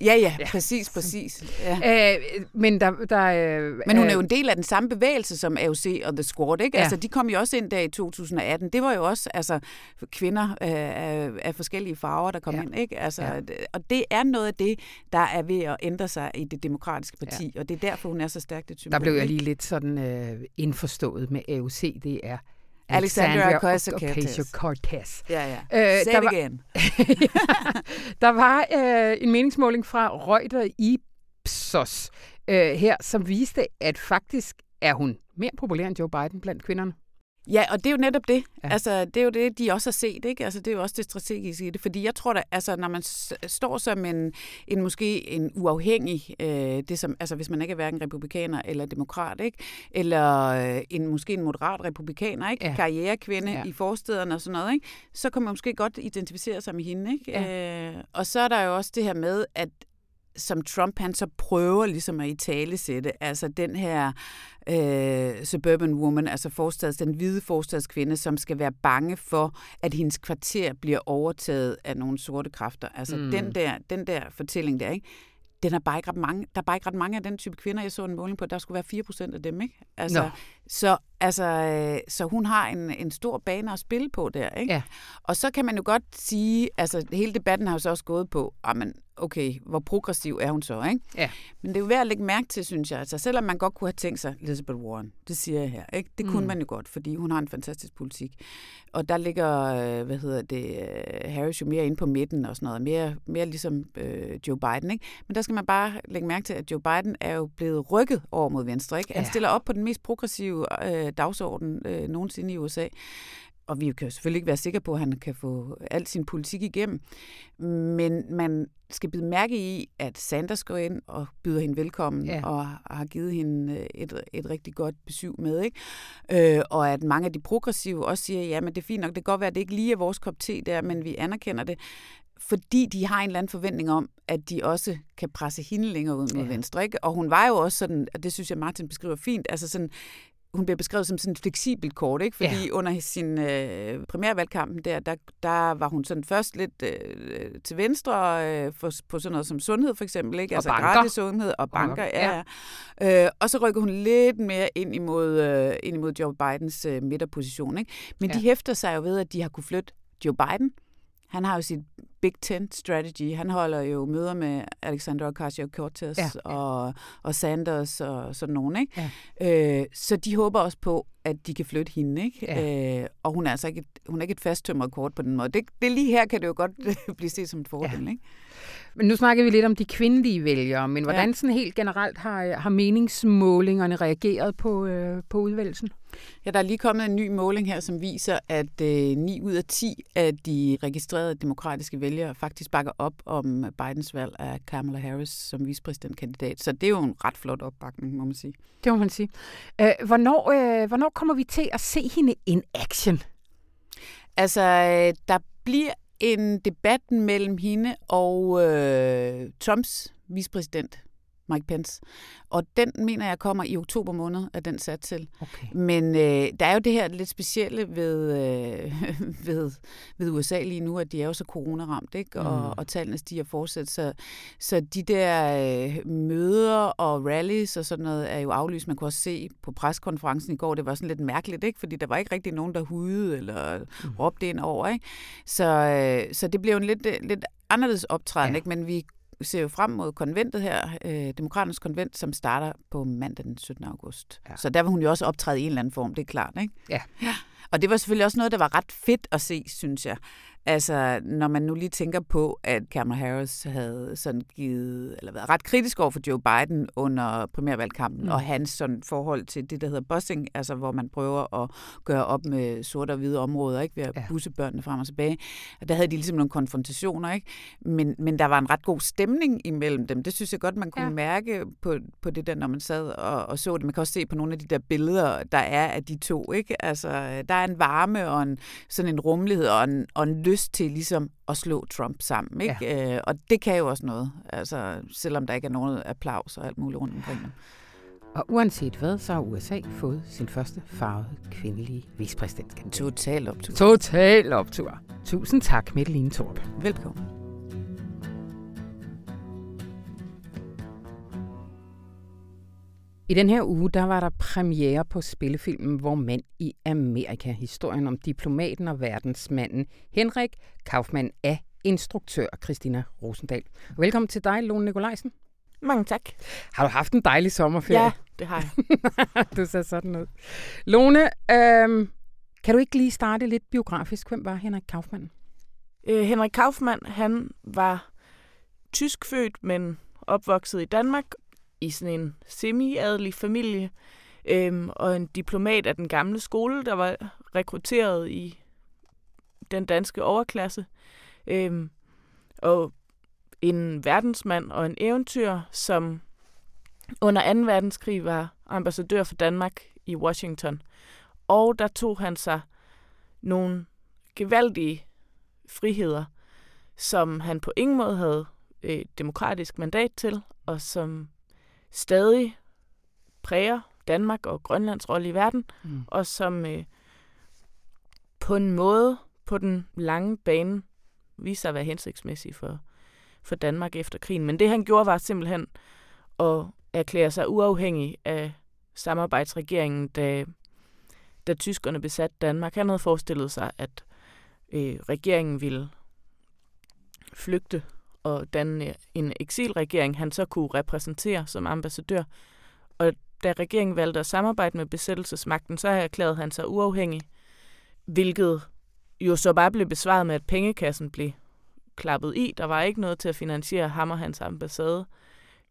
Ja, ja, ja. præcis, præcis. Ja. Æh, men, der, der, øh, men hun er jo en del af den samme bevægelse som A O C og The Squad, ikke? Ja. Altså, de kom jo også ind der i to tusind og atten. Det var jo også altså, kvinder øh, af forskellige farver, der kom ja. ind, ikke? Altså, ja. Og det er noget af det, der er ved at ændre sig i det demokratiske parti, ja. og det er derfor, hun er så stærk det symbol. Der blev jeg lige lidt sådan øh, indforstået med A O C, det er... Alexandria Ocasio-Cortez. Ja, ja. Øh, Say der, var, der var øh, en meningsmåling fra Reuters/Ipsos øh, her, som viste, at faktisk er hun mere populær end Joe Biden blandt kvinderne. Ja, og det er jo netop det. Ja. Altså, det er jo det, de også har set, ikke? Altså, det er jo også det strategiske i det. Fordi jeg tror da, altså, når man s- står som en, en måske en uafhængig, øh, det som, altså, hvis man ikke er hverken republikaner eller demokrat, ikke? Eller øh, en, måske en moderat republikaner, ikke? Ja. Karrierekvinde ja. i forstederne og sådan noget, ikke? Så kan man måske godt identificere sig med hende, ikke? Ja. Øh, og så er der jo også det her med, at som Trump, han så prøver ligesom at italesætte, altså den her øh, suburban woman, altså forstads, den hvide forstadskvinde, som skal være bange for, at hendes kvarter bliver overtaget af nogle sorte kræfter. Altså mm. den, der, den der fortælling der, ikke? Den er bare ikke ret mange, der er bare ikke ret mange af den type kvinder, jeg så en måling på, der skulle være fire procent af dem, ikke? Altså, så, altså, så hun har en, en stor bane at spille på der, ikke? Ja. Og så kan man jo godt sige, altså hele debatten har jo så også gået på, men okay, hvor progressiv er hun så, ikke? Ja. Men det er jo værd at lægge mærke til, synes jeg, altså selvom man godt kunne have tænkt sig Elizabeth Warren, det siger jeg her, ikke? Det mm. kunne man jo godt, fordi hun har en fantastisk politik. Og der ligger, hvad hedder det, Harris jo mere inde på midten og sådan noget, mere, mere ligesom øh, Joe Biden, ikke? Men der skal man bare lægge mærke til, at Joe Biden er jo blevet rykket over mod venstre, ikke? Han ja. stiller op på den mest progressive øh, dagsorden øh, nogensinde i U S A. Og vi kan jo selvfølgelig ikke være sikre på, at han kan få al sin politik igennem. Men man skal bide mærke i, at Sanders går ind og byder hende velkommen, ja. og har givet hende et, et rigtig godt besøg med, ikke? Øh, og at mange af de progressive også siger, ja, men det er fint nok, det kan godt være, at det ikke lige er vores kop te der, men vi anerkender det. Fordi de har en eller anden forventning om, at de også kan presse hende længere ud mod ja. venstre, ikke? Og hun var jo også sådan, og det synes jeg, Martin beskriver fint, altså sådan... Hun bliver beskrevet som sådan et fleksibelt kort, ikke? Fordi ja. under sin øh, primærvalgkampen der, der, der var hun sådan først lidt øh, til venstre øh, for, på sådan noget som sundhed for eksempel, ikke? Altså gratis sundhed og banker, ja. ja. Øh, og så rykker hun lidt mere ind imod, øh, ind imod Joe Bidens øh, midterposition, ikke? Men ja. de hæfter sig jo ved, at de har kunne flytte Joe Biden. Han har jo sit Big Ten strategy. Han holder jo møder med Alexandria Ocasio-Cortez ja, ja. og, og Sanders og sådan nogen, ikke? Ja. Øh, så de håber også på, at de kan flytte hende, ikke? Ja. Øh, og hun er altså ikke et, hun er ikke et fasttømret kort på den måde. Det, det lige her kan det jo godt blive set som et fordel, ja. ikke? Men nu snakker vi lidt om de kvindelige vælgere, men hvordan ja. sådan helt generelt har, har meningsmålingerne reageret på, øh, på udvælgelsen? Ja, der er lige kommet en ny måling her, som viser, at øh, ni ud af ti af de registrerede demokratiske vælgere faktisk bakker op om Bidens valg af Kamala Harris som vicepræsidentkandidat. Så det er jo en ret flot opbakning, må man sige. Det må man sige. Øh, hvornår, øh, hvornår kommer vi til at se hende in action? Altså, der bliver en debat mellem hende og øh, Trumps vicepræsident, Mike Pence. Og den, mener jeg, kommer i oktober måned, er den sat til. Okay. Men øh, der er jo det her lidt specielle ved, øh, ved, ved U S A lige nu, at de er jo så coronaramt, ikke? Og, mm. og tallene stiger fortsat. Så, så de der øh, møder og rallies og sådan noget er jo aflyst. Man kunne også se på preskonferencen i går, det var sådan lidt mærkeligt, ikke? Fordi der var ikke rigtig nogen, der hudede eller mm. råbte ind over, ikke? Så, øh, så det blev jo en lidt, lidt anderledes optræden, ja. ikke? Men vi Vi ser jo frem mod konventet her, øh, Demokraternes konvent, som starter på mandag den syttende august. Ja. Så der vil hun jo også optræde i en eller anden form, det er klart, ikke? Ja. ja. Og det var selvfølgelig også noget, der var ret fedt at se, synes jeg. Altså, når man nu lige tænker på, at Kamala Harris havde sådan givet, eller været ret kritisk over for Joe Biden under primærvalgkampen, mm. og hans sådan forhold til det, der hedder busing, altså hvor man prøver at gøre op med sorte og hvide områder, ikke, ved at ja. busse børnene frem og tilbage. Og der havde de ligesom nogle konfrontationer, ikke? Men, men der var en ret god stemning imellem dem. Det synes jeg godt, man kunne ja. mærke på, på det der, når man sad og, og så det. Man kan også se på nogle af de der billeder, der er af de to, ikke? Altså, der er en varme og en, sådan en rummelighed og en, og en lyst til ligesom at slå Trump sammen, ikke? Ja. Øh, og det kan jo også noget, altså, selvom der ikke er nogen applaus og alt muligt rundt omkring dem. Og uanset hvad, så har U S A fået sin første farvede kvindelige vicepræsidentkandidat. Total optur. Total optur. Tusind tak, Mette Torp. Velkommen. I den her uge, der var der premiere på spillefilmen Vor Mand i Amerika. Historien om diplomaten og verdensmanden Henrik Kauffmann af instruktør Christina Rosendahl. Velkommen til dig, Lone Nikolaisen. Mange tak. Har du haft en dejlig sommerferie? Ja, det har jeg. Du ser sådan ud. Lone, øhm, kan du ikke lige starte lidt biografisk? Hvem var Henrik Kauffmann? Øh, Henrik Kauffmann, han var tyskfødt, men opvokset i Danmark i sådan en semi-adelig familie, øhm, og en diplomat af den gamle skole, der var rekrutteret i den danske overklasse, øhm, og en verdensmand og en eventyr, som under anden verdenskrig var ambassadør for Danmark i Washington. Og der tog han sig nogle gevaldige friheder, som han på ingen måde havde et demokratisk mandat til, og som stadig præger Danmark og Grønlands rolle i verden, mm. og som øh, på en måde på den lange bane viser at være hensigtsmæssig for, for Danmark efter krigen. Men det han gjorde var simpelthen at erklære sig uafhængig af samarbejdsregeringen, da, da tyskerne besatte Danmark. Han havde forestillet sig, at øh, regeringen ville flygte og danne en eksilregering, han så kunne repræsentere som ambassadør. Og da regeringen valgte at samarbejde med besættelsesmagten, så erklærede han sig uafhængig, hvilket jo så bare blev besvaret med, at pengekassen blev klappet i. Der var ikke noget til at finansiere ham og hans ambassade,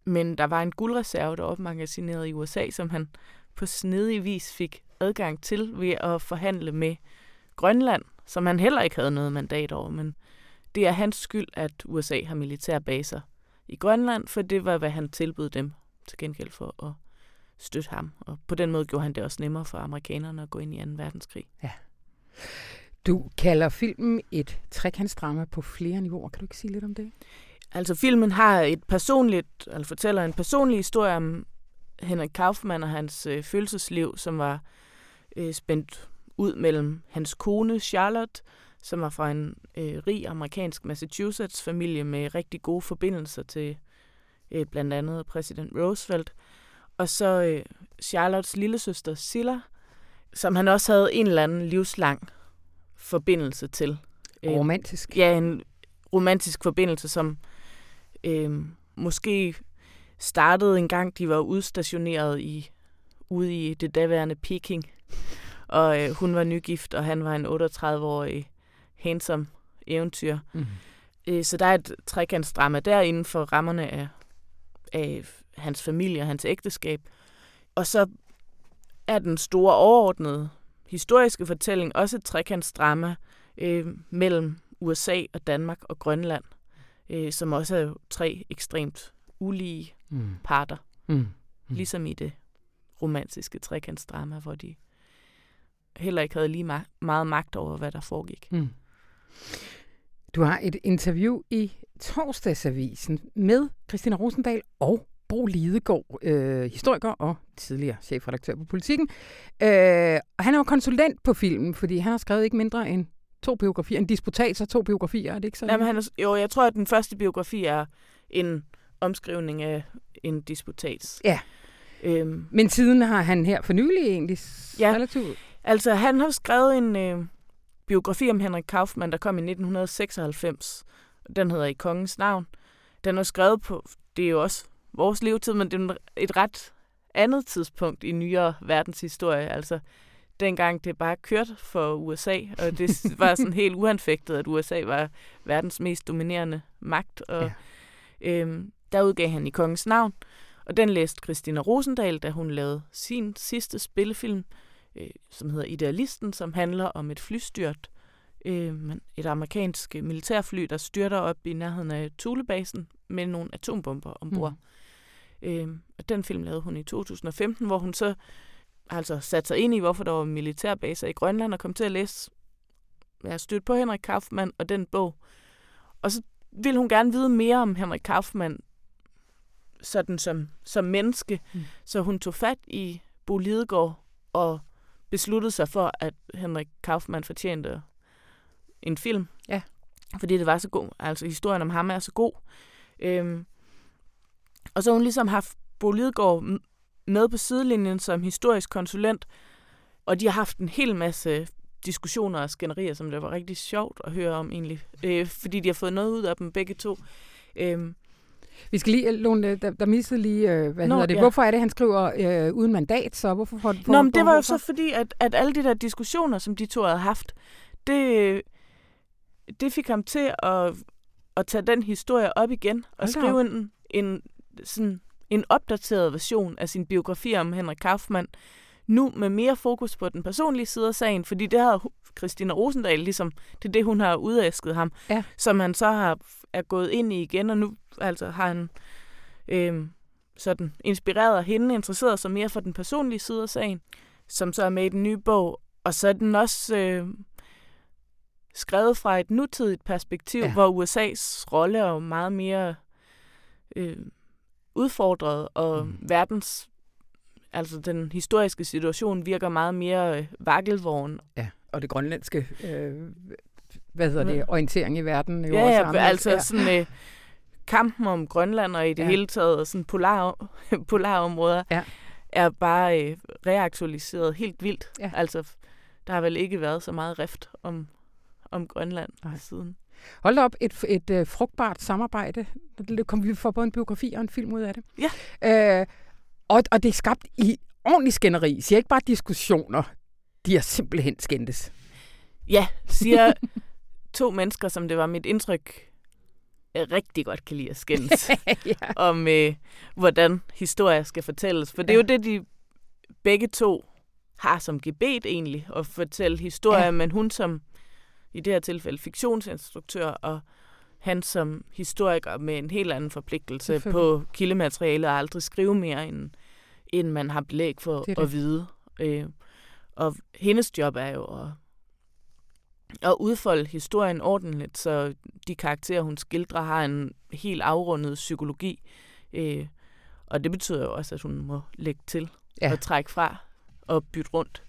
men der var en guldreserve, der opmagasineret i U S A, som han på snedig vis fik adgang til ved at forhandle med Grønland, som han heller ikke havde noget mandat over, men det er hans skyld, at U S A har militære baser i Grønland, for det var, hvad han tilbød dem til gengæld for at støtte ham. Og på den måde gjorde han det også nemmere for amerikanerne at gå ind i anden verdenskrig. Ja. Du kalder filmen et trekantsdrama på flere niveauer. Kan du ikke sige lidt om det? Altså filmen har et personligt, altså fortæller en personlig historie om Henrik Kauffmann og hans øh, følelsesliv, som var øh, spændt ud mellem hans kone Charlotte, som var fra en øh, rig amerikansk Massachusetts-familie med rigtig gode forbindelser til øh, blandt andet præsident Roosevelt. Og så øh, Charlottes lillesøster Silla, som han også havde en eller anden livslang forbindelse til. Øh, romantisk? Ja, en romantisk forbindelse, som øh, måske startede en gang, de var udstationeret i, ude i det daværende Peking. Og øh, hun var nygift, og han var en otteogtredive-årig handsome eventyr. Mm-hmm. Så der er et trekantsdrama der inden for rammerne af, af hans familie og hans ægteskab. Og så er den store overordnede historiske fortælling også et trekantsdrama øh, mellem U S A og Danmark og Grønland, øh, som også er tre ekstremt ulige mm. parter. Mm. Mm. Ligesom i det romantiske trekantsdrama, hvor de heller ikke havde lige ma- meget magt over, hvad der foregik. Mm. Du har et interview i Torsdagsavisen med Christina Rosendahl og Bo Lidegaard, øh, historiker og tidligere chefredaktør på Politikken. Øh, og han er jo konsulent på filmen, fordi han har skrevet ikke mindre end to biografier, en disputats og to biografier, er det ikke sådan? Jamen, han er, jo, jeg tror, at den første biografi er en omskrivning af en disputats. Ja, øhm. men siden har han her for nylig egentlig ja. relativt... Altså, han har skrevet en... Øh, biografi om Henrik Kauffmann, der kom i nitten seksoghalvfems. Den hedder I Kongens Navn. Den er skrevet på, det er jo også vores levetid, men det er et ret andet tidspunkt i nyere verdenshistorie. Altså, dengang det bare kørte for U S A, og det var sådan helt uanfægtet, at U S A var verdens mest dominerende magt, og ja. øhm, der udgav han I Kongens Navn, og den læste Christina Rosendahl, da hun lavede sin sidste spillefilm, øh, som hedder Idealisten, som handler om et flystyrt, øh, et amerikansk militærfly, der styrter op i nærheden af Thulebasen med nogle atombomber ombord. Mm. Øh, og den film lavede hun i to tusind og femten, hvor hun så altså sat sig ind i, hvorfor der var militærbaser i Grønland, og kom til at læse, jeg har stødt på Henrik Kauffmann og den bog. Og så ville hun gerne vide mere om Henrik Kauffmann, sådan som, som menneske. Mm. Så hun tog fat i Bo Lidegaard og besluttede sig for, at Henrik Kauffmann fortjente en film. Ja. Fordi det var så god. Altså historien om ham er så god. Øhm. Og så har hun ligesom haft Bo Lidegaard med på sidelinjen som historisk konsulent, og de har haft en hel masse diskussioner og skænderier, som det var rigtig sjovt at høre om egentlig, øh, fordi de har fået noget ud af dem begge to. Øh. Vi skal lige, Lone, der, der missede lige, øh, hvad Nå, hedder det, ja. hvorfor er det, han skriver øh, uden mandat, så hvorfor? For, for, Nå, men det var jo så fordi, at, at alle de der diskussioner, som de to havde haft, det, det fik ham til at, at tage den historie op igen, og okay. skrive en, en sådan en opdateret version af sin biografi om Henrik Kauffmann, nu med mere fokus på den personlige side af sagen, fordi det havde Christina Rosendahl, ligesom, det er det, hun har udæsket ham, ja. som han så har, er gået ind i igen, og nu altså, har han øh, sådan, inspireret af hende, interesseret sig mere for den personlige side af sagen, som så er med i den nye bog, og så er den også øh, skrevet fra et nutidigt perspektiv, ja. hvor U S A's rolle er jo meget mere øh, udfordret, og mm. verdens, altså den historiske situation virker meget mere øh, vakkelvogn. Ja, og det grønlandske, øh, hvad hedder det, mm. orientering i verden. Jo ja, også ja altså ja. sådan øh, kampen om Grønland og i det ja. hele taget sådan polar, polarområder ja. er bare øh, reaktualiseret helt vildt. Ja. Altså, der har vel ikke været så meget rift om, om Grønland Nej. siden. Hold op, et, et, et frugtbart samarbejde. Det kom vi for både en biografi og en film ud af det. Ja. Øh, og, og det er skabt i ordentlig skænderi, siger ikke bare diskussioner. De er simpelthen skændtes. Ja, siger to mennesker, som det var mit indtryk, rigtig godt kan lide at skændes ja. om, øh, hvordan historier skal fortælles. For det er jo det, de begge to har som gebet egentlig, at fortælle historier, ja. men hun som i det her tilfælde fiktionsinstruktør, og han som historiker med en helt anden forpligtelse på kildemateriale og aldrig skrive mere, end, end man har belæg for det det. at vide. Øh, og hendes job er jo at, at udfolde historien ordentligt, så de karakterer, hun skildrer, har en helt afrundet psykologi. Øh, og det betyder jo også, at hun må lægge til ja. og trække fra og bytte rundt.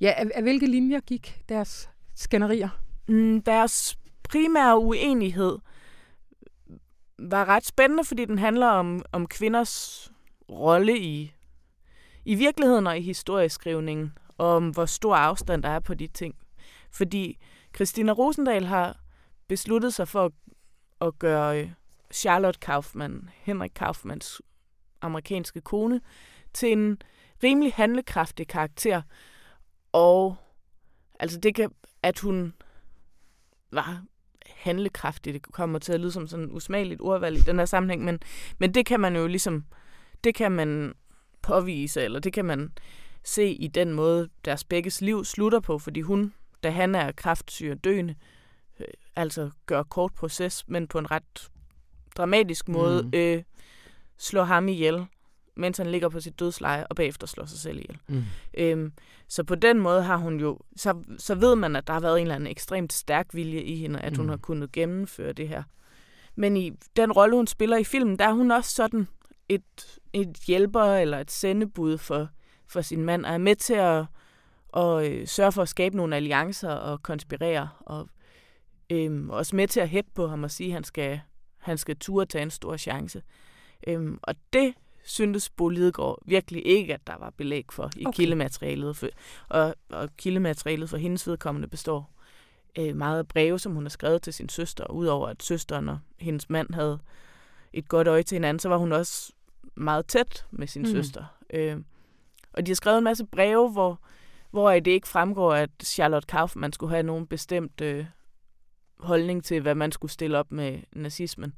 Ja, af, af hvilke linjer gik deres skænderier? Mm, deres primære uenighed var ret spændende, fordi den handler om, om kvinders rolle i, i virkeligheden og i historieskrivningen, og om hvor stor afstand der er på de ting. Fordi Christina Rosendahl har besluttet sig for at, at gøre Charlotte Kauffmann, Henrik Kauffmanns amerikanske kone, til en rimelig handlekraftig karakter, og altså det kan, at hun var handlekraftig, det kommer til at lyde som sådan usmageligt ordvalg i den her sammenhæng, men, men det kan man jo ligesom, det kan man påvise, eller det kan man se i den måde, deres begges liv slutter på, fordi hun, da han er kræftsyg og døende, øh, altså gør kort proces, men på en ret dramatisk måde, mm. øh, slår ham ihjel, mens han ligger på sit dødsleje, og bagefter slår sig selv ihjel. Mm. Øhm, så på den måde har hun jo, så, så ved man, at der har været en eller anden ekstremt stærk vilje i hende, at mm. hun har kunnet gennemføre det her. Men i den rolle, hun spiller i filmen, der er hun også sådan et, et hjælper eller et sendebud for, for sin mand, og er med til at, at sørge for at skabe nogle alliancer og konspirere, og øhm, også med til at hæppe på ham og sige, at han skal, han skal ture tage en stor chance. Øhm, og det syntes Bo Lidegaard virkelig ikke, at der var belæg for i okay. kildematerialet. For, og, og kildematerialet for hendes vedkommende består øh, meget af breve, som hun har skrevet til sin søster. Udover at søsteren og hendes mand havde et godt øje til hinanden, så var hun også meget tæt med sin mm. søster. Øh, og de har skrevet en masse breve, hvor, hvor det ikke fremgår, at Charlotte Kauffmann skulle have nogen bestemt øh, holdning til, hvad man skulle stille op med nazismen,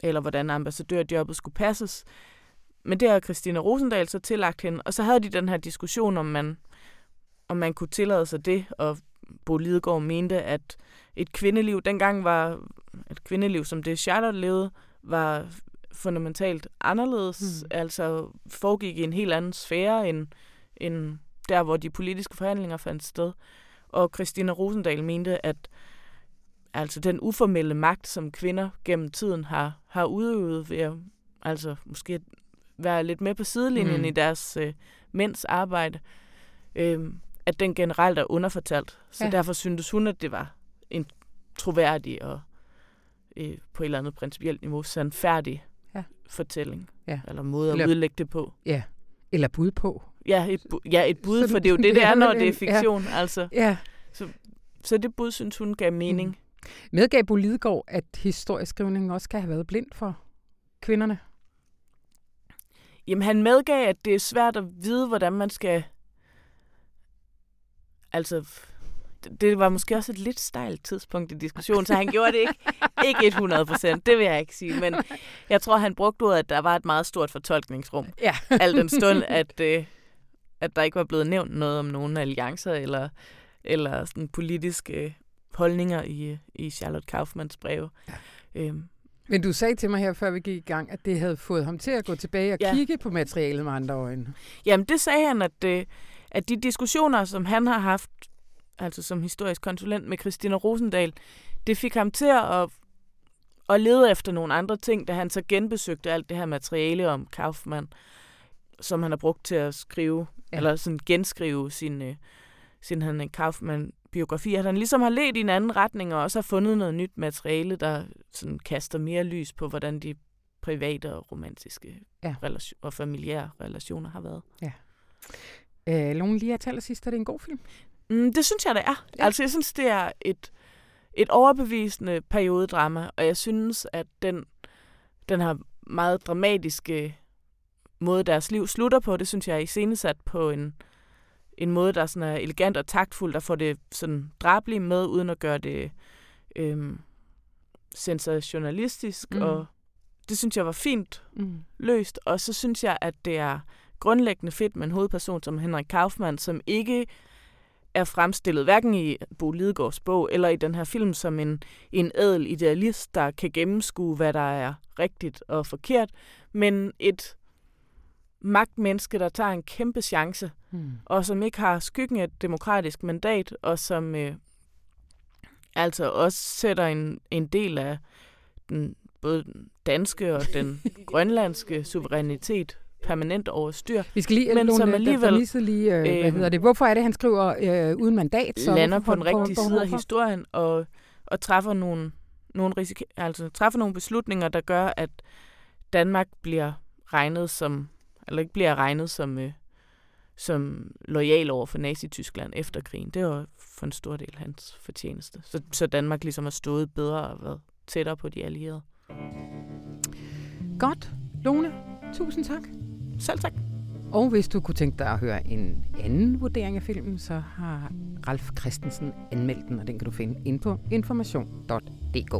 eller hvordan ambassadørjobbet skulle passes. Men det har Christina Rosendahl så tillagt hende, og så havde de den her diskussion, om man, om man kunne tillade sig det, og Bo Lidegaard mente, at et kvindeliv, dengang var et kvindeliv, som det Charlotte levede, var fundamentalt anderledes, mm. altså foregik i en helt anden sfære, end, end der, hvor de politiske forhandlinger fandt sted. Og Christina Rosendahl mente, at altså den uformelle magt, som kvinder gennem tiden har, har udøvet ved at altså, måske være lidt med på sidelinjen mm. i deres øh, mænds arbejde, øh, at den generelt er underfortalt. Så ja. Derfor syntes hun, at det var en troværdig og øh, på et eller andet principielt niveau sandfærdig ja. fortælling, ja. eller måde eller, at udlægge det på. Ja, eller bud på. Ja, et, bu- ja, et bud, så for det er jo det, det er, når det er fiktion. Ja. Altså. Ja. Så, så det bud, synes hun, gav mening. Mm. Medgav Bo Lidegaard, at historieskrivningen også kan have været blind for kvinderne? Jamen, han medgav, at det er svært at vide, hvordan man skal... Altså, det var måske også et lidt stejlt tidspunkt i diskussionen, så han gjorde det ikke, ikke hundrede procent, det vil jeg ikke sige. Men jeg tror, han brugte ordet, at der var et meget stort fortolkningsrum. Ja. Al den stund, at, øh, at der ikke var blevet nævnt noget om nogen alliancer eller, eller sådan politiske holdninger i, i Charlotte Kauffmanns breve. Ja. Øhm. Men du sagde til mig her, før vi gik i gang, at det havde fået ham til at gå tilbage og ja. kigge på materialet med andre øjne. Jamen, det sagde han, at... Øh, at de diskussioner, som han har haft, altså som historisk konsulent med Christina Rosendahl, det fik ham til at, at lede efter nogle andre ting, da han så genbesøgte alt det her materiale om Kauffmann, som han har brugt til at skrive, ja. eller sådan genskrive sin, øh, sin han, Kauffmann-biografi, at han ligesom har ledt i en anden retning, og også har fundet noget nyt materiale, der sådan kaster mere lys på, hvordan de private og romantiske ja. relation, og familiære relationer har været. Ja. Øh, Lone, lige at tale sidst, er det en god film? Mm, det synes jeg, det er. Ja. Altså, jeg synes, det er et, et overbevisende periodedrama, og jeg synes, at den, den her meget dramatiske måde, deres liv slutter på, det synes jeg er iscenesat på en, en måde, der sådan er elegant og taktfuld, der får det sådan drabelige med, uden at gøre det øh, sensationalistisk, mm. og det synes jeg var fint mm. løst, og så synes jeg, at det er grundlæggende fedt med en hovedperson som Henrik Kauffmann, som ikke er fremstillet hverken i Bo Lidegaards bog eller i den her film som en, en ædel idealist, der kan gennemskue, hvad der er rigtigt og forkert, men et magtmenneske, der tager en kæmpe chance, hmm. og som ikke har skyggen af et demokratisk mandat, og som øh, altså også sætter en, en del af den, både den danske og den grønlandske suverænitet permanent overstyr. Vi skal lige, men Lone, som alligevel... Lige, øh, hvad hedder det? Hvorfor er det, han skriver øh, uden mandat? Så lander på den rigtige side af historien og, og træffer, nogle, nogle risik- altså, træffer nogle beslutninger, der gør, at Danmark bliver regnet som... Eller ikke bliver regnet som, øh, som lojal over for Nazi-Tyskland efter krigen. Det var for en stor del hans fortjeneste. Så, så Danmark ligesom har stået bedre og været tættere på de allierede. Godt, Lone. Tusind tak. Selv tak. Og hvis du kunne tænke dig at høre en anden vurdering af filmen, så har Ralf Christensen anmeldt den, og den kan du finde inde på information punktum d k.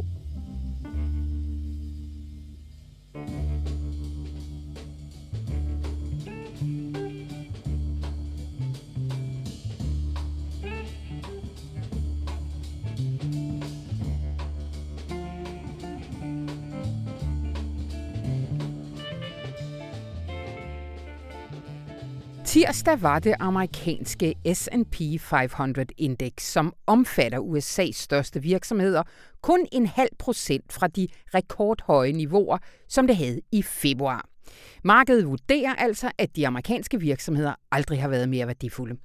Tirsdag var det amerikanske S and P five hundrede-indeks, som omfatter U S A's største virksomheder, kun en halv procent fra de rekordhøje niveauer, som det havde i februar. Markedet vurderer altså, at de amerikanske virksomheder aldrig har været mere værdifulde.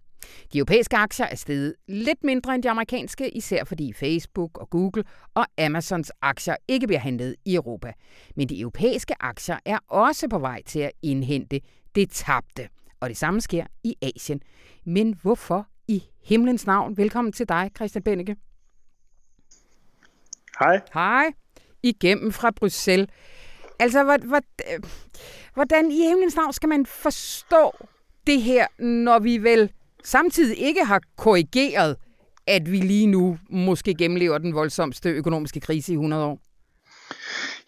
De europæiske aktier er steget lidt mindre end de amerikanske, især fordi Facebook og Google og Amazons aktier ikke bliver handlet i Europa. Men de europæiske aktier er også på vej til at indhente det tabte. Og det samme sker i Asien. Men hvorfor i himlens navn? Velkommen til dig, Christian Bennecke. Hej. Hej. Igennem fra Bruxelles. Altså, hvordan i himlens navn skal man forstå det her, når vi vel samtidig ikke har korrigeret, at vi lige nu måske gennemlever den voldsomste økonomiske krise i hundrede år?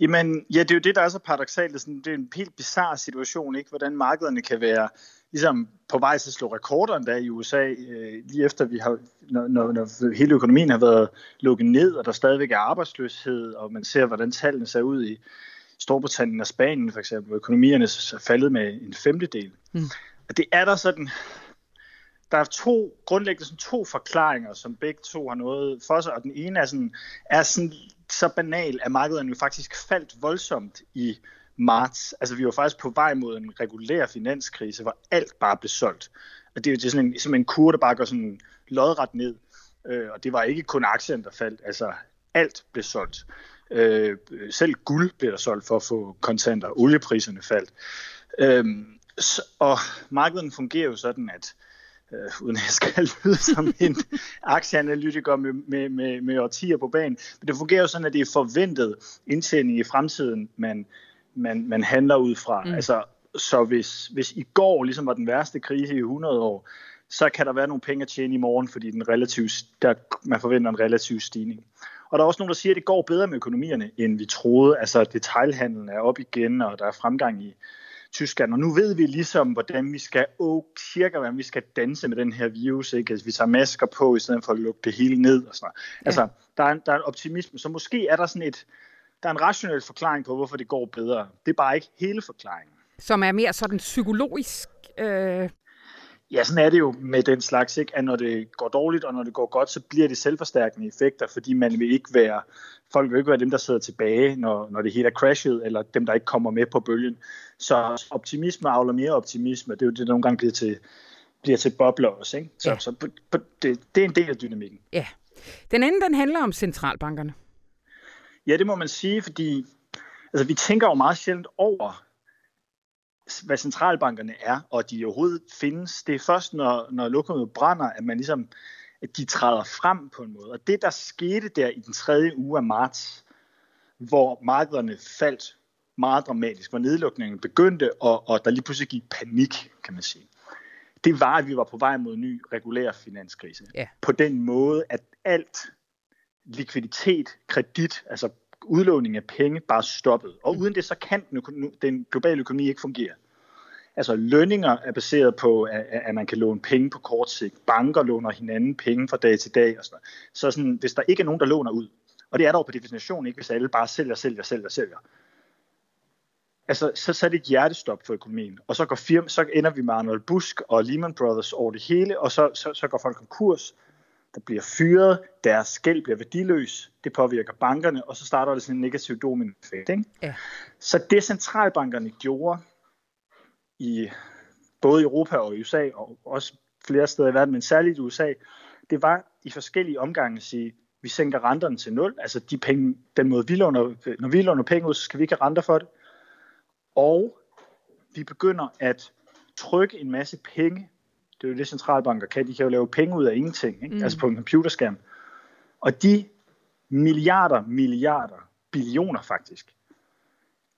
Jamen, ja, det er jo det, der er så paradoksalt. Det er en helt bizarre situation, ikke? Hvordan markederne kan være ligesom på vej til at slå rekorderne der i U S A, øh, lige efter vi har, når, når, når hele økonomien har været lukket ned, og der stadigvæk er arbejdsløshed, og man ser, hvordan tallene ser ud i Storbritannien og Spanien for eksempel, hvor økonomierne er faldet med en femtedel. Mm. Og det er der sådan, der er to, grundlæggende sådan to forklaringer, som begge to har noget for sig, og den ene er sådan, er sådan så banal, at markederne jo faktisk faldt voldsomt i marts. Altså vi var faktisk på vej mod en regulær finanskrise, hvor alt bare blev solgt. Og det er jo sådan en, sådan en kur, der bare går sådan lodret ned, øh, og det var ikke kun aktierne, der faldt, altså alt blev solgt. Øh, selv guld blev der solgt for at få kontanter, oliepriserne faldt. Øh, og markederne fungerer jo sådan, at Øh, uden at jeg skal lyde som en aktieanalytiker med, med, med, med årtier på banen. Men det fungerer jo sådan, at det er forventet indtjening i fremtiden, man, man, man handler ud fra. Mm. Altså, så hvis, hvis i går ligesom var den værste krise i hundrede år, så kan der være nogle penge at tjene i morgen, fordi den relative, der, man forventer en relativ stigning. Og der er også nogen, der siger, at det går bedre med økonomierne, end vi troede. Altså detailhandlen er op igen, og der er fremgang i Tyskland, og nu ved vi ligesom, hvordan vi skal åh, kirker, hvordan vi skal danse med den her virus, ikke? Altså, vi tager masker på, i stedet for at lukke det hele ned og sådan noget. Altså, ja. der, er en, der er en optimisme, så måske er der sådan et, der er en rationel forklaring på, hvorfor det går bedre. Det er bare ikke hele forklaringen. Som er mere sådan psykologisk? Øh... Ja, sådan er det jo med den slags, ikke? At når det går dårligt, og når det går godt, så bliver det selvforstærkende effekter, fordi man vil ikke være, folk vil ikke være dem, der sidder tilbage, når, når det hele er crashet, eller dem, der ikke kommer med på bølgen. Så optimisme avler mere optimisme, det er jo det, der nogle gange bliver til, bliver til bobler også, ikke? Så, ja. så på, på, det, det er en del af dynamikken. Ja. Den anden, den handler om centralbankerne. Ja, det må man sige, fordi altså, vi tænker jo meget sjældent over, hvad centralbankerne er, og de overhovedet findes. Det er først, når, når lokummet brænder, at man ligesom, at de træder frem på en måde. Og det, der skete der i den tredje uge af marts, hvor markederne faldt meget dramatisk, hvor nedlukningen begyndte, og, og der lige pludselig gik panik, kan man sige. Det var, at vi var på vej mod en ny regulær finanskrise. Yeah. På den måde, at alt likviditet, kredit, altså udlåning af penge bare stoppet. Og uden det, så kan den, økonomi, den globale økonomi ikke fungere. Altså lønninger er baseret på, at, at man kan låne penge på kort sigt. Banker låner hinanden penge fra dag til dag. Og sådan. Så sådan, hvis der ikke er nogen, der låner ud, og det er der jo på definition ikke, hvis alle bare sælger, sælger, sælger, sælger. Altså, så, så er det et hjertestop for økonomien. Og så, går firma, så ender vi med Arnold Busk og Lehman Brothers over det hele, og så, så, så går folk konkurs. Der bliver fyret, deres gæld bliver værdiløs, det påvirker bankerne, og så starter det sådan en negativ dominoeffekt. Ja. Så det centralbankerne gjorde, i både Europa og U S A, og også flere steder i verden, men særligt i U S A, det var i forskellige omgange at sige, vi sænker renterne til nul, altså de penge, den måde vi låner, når vi låner penge ud, så skal vi ikke have renter for det, og vi begynder at trykke en masse penge. Det er jo det, centralbanker kan. De kan jo lave penge ud af ingenting, ikke? Mm. Altså på en computerskærm. Og de milliarder, milliarder, billioner faktisk,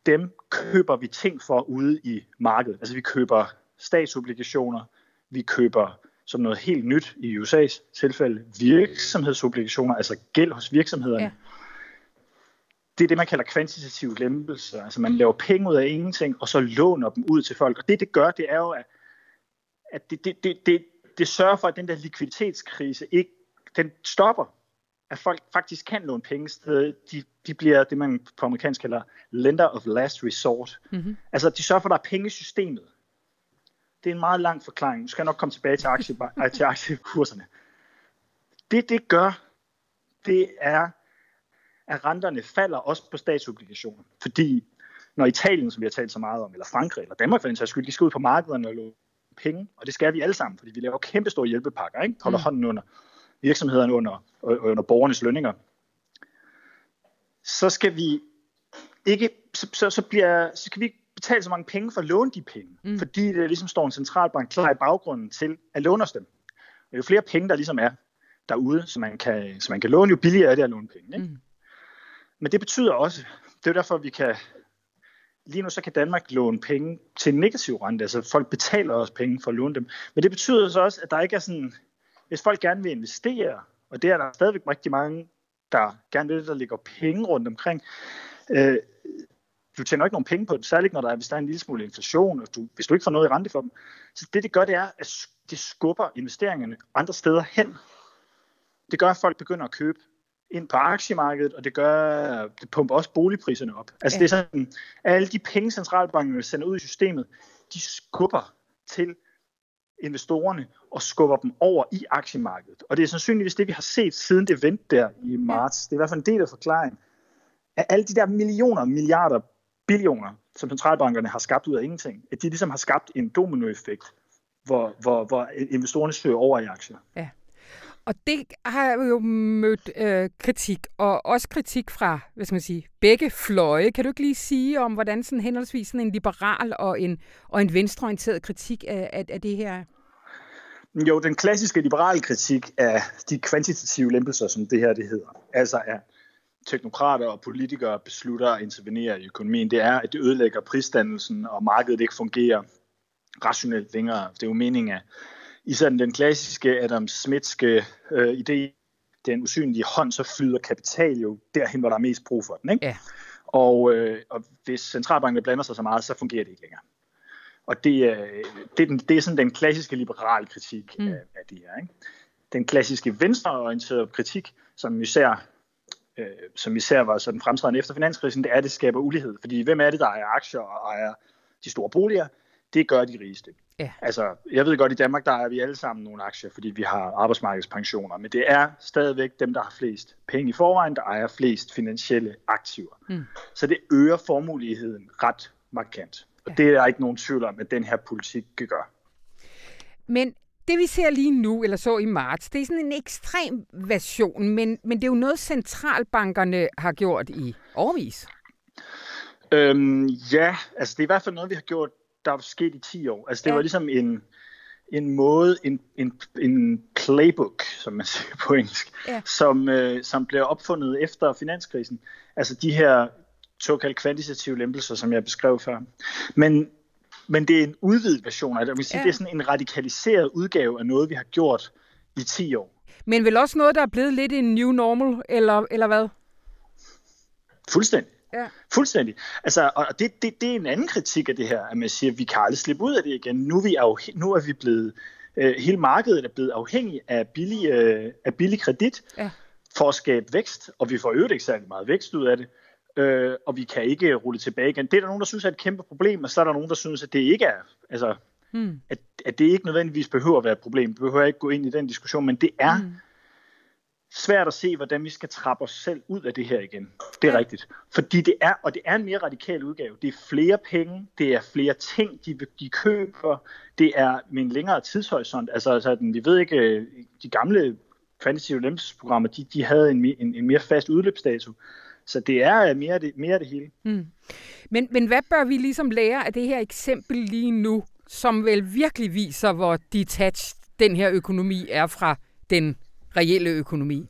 dem køber vi ting for ude i markedet. Altså vi køber statsobligationer, vi køber som noget helt nyt i U S A's tilfælde, virksomhedsobligationer, altså gæld hos virksomhederne. Ja. Det er det, man kalder kvantitative lempelser. Altså man laver penge ud af ingenting, og så låner dem ud til folk. Og det, det gør, det er jo, at at det, det, det, det, det sørger for, at den der likviditetskrise ikke, den stopper, at folk faktisk kan låne penge. De, de bliver det, man på amerikansk kalder lender of last resort. Mm-hmm. Altså, de sørger for, at der er penge i systemet. Det er en meget lang forklaring. Nu skal jeg nok komme tilbage til, aktie, til aktiekurserne. Det, det gør, det er, at renterne falder også på statsobligationer. Fordi når Italien, som vi har talt så meget om, eller Frankrig, eller Danmark, for den sags skyld, de skal ud på markederne og låne penge, og det skal vi alle sammen, fordi vi laver kæmpe store hjælpepakker, ikke? Holder mm. hånden under virksomhederne under, og under borgernes lønninger. Så skal vi ikke, så, så, så, bliver, så kan vi ikke betale så mange penge for at låne de penge, mm. fordi det ligesom står en centralbank klar i baggrunden til at låne os dem. Og jo flere penge, der ligesom er derude, så man kan, så man kan låne, jo billigere er det at låne penge, ikke? Mm. Men det betyder også, det er derfor, vi kan lige nu så kan Danmark låne penge til negativ rente, altså folk betaler også penge for at låne dem. Men det betyder så også, at der ikke er sådan, hvis folk gerne vil investere, og det er der stadigvæk rigtig mange, der gerne vil, der ligger penge rundt omkring, øh, du tjener ikke nogen penge på det, særligt når der er, hvis der er en lille smule inflation, og du, hvis du ikke får noget i rente for dem. Så det, det gør, det er, at det skubber investeringerne andre steder hen. Det gør, at folk begynder at købe ind på aktiemarkedet, og det gør, det pumper også boligpriserne op. Altså ja. Det er sådan, alle de penge, centralbankerne sender ud i systemet, de skubber til investorerne og skubber dem over i aktiemarkedet. Og det er sandsynligvis det, vi har set siden det event der i marts. Det er i hvert fald en del af forklaringen. At alle de der millioner, milliarder, billioner, som centralbankerne har skabt ud af ingenting, at de ligesom har skabt en dominoeffekt, hvor, hvor, hvor investorerne søger over i aktier. Ja. Og det har jo mødt øh, kritik, og også kritik fra, hvad skal man sige, begge fløje. Kan du ikke lige sige om, hvordan sådan henholdsvis sådan en liberal og en, og en venstreorienteret kritik af, af, af det her? Jo, den klassiske liberale kritik af de kvantitative lempelser, som det her det hedder, altså af teknokrater og politikere beslutter at intervenere i økonomien, det er, at det ødelægger prisdannelsen, og markedet ikke fungerer rationelt længere. Det er jo meningen af i sådan den klassiske Adam Smithske øh, idé, den usynlige hånd, så flyder kapital jo derhen, hvor der er mest brug for den. Ikke? Ja. Og, øh, og hvis centralbanken blander sig så meget, så fungerer det ikke længere. Og det, øh, det, er, den, det er sådan den klassiske liberale kritik mm. af, af det her. Ikke? Den klassiske venstreorienterede kritik, som især, øh, som især var sådan fremtrædende efter finanskrisen, det er, at det skaber ulighed. Fordi hvem er det, der ejer aktier og ejer de store boliger? Det gør de rigeste. Ja. Altså, jeg ved godt, i Danmark, der er vi alle sammen nogle aktier, fordi vi har arbejdsmarkedspensioner, men det er stadigvæk dem, der har flest penge i forvejen, der ejer flest finansielle aktiver. Mm. Så det øger formuligheden ret markant. Og ja. Det er der ikke nogen tvivl om, at den her politik gør. Men det, vi ser lige nu, eller så i marts, det er sådan en ekstrem version, men, men det er jo noget, centralbankerne har gjort i årevis. Øhm, ja, altså det er i hvert fald noget, vi har gjort der er sket i ti år. Altså det ja. var ligesom en, en måde, en, en, en playbook, som man siger på engelsk, ja. som, øh, som blev opfundet efter finanskrisen. Altså de her såkaldte kvantitative lempelser, som jeg beskrev før. Men, men det er en udvidet version af det. Man siger, ja. Det er sådan en radikaliseret udgave af noget, vi har gjort i ti år. Men vel også noget, der er blevet lidt en new normal, eller, eller hvad? Fuldstændig. Ja. Fuldstændig. Altså, og det, det, det er en anden kritik af det her, at man siger, at vi kan aldrig slippe ud af det igen. Nu er vi, afhæ- nu er vi blevet, øh, hele markedet er blevet afhængig af billig, øh, af billig kredit ja. for at skabe vækst, og vi får øvrigt ikke særlig meget vækst ud af det, øh, og vi kan ikke rulle tilbage igen. Det er der nogen, der synes er et kæmpe problem, og så er der nogen, der synes, at det ikke er, altså, mm. at, at det ikke nødvendigvis behøver at være et problem. Vi behøver ikke gå ind i den diskussion, men det er mm. svært at se, hvordan vi skal trappe os selv ud af det her igen. Det er rigtigt. Fordi det er, og det er en mere radikal udgave. Det er flere penge, det er flere ting, de, de køber, det er med en længere tidshorisont. Altså, altså vi ved ikke, de gamle kvantitative lempelsesprogrammer, de, de havde en, en, en mere fast udløbsdato. Så det er mere det, mere det hele. Mm. Men, men hvad bør vi ligesom lære af det her eksempel lige nu, som vel virkelig viser, hvor detached den her økonomi er fra den reelle økonomi?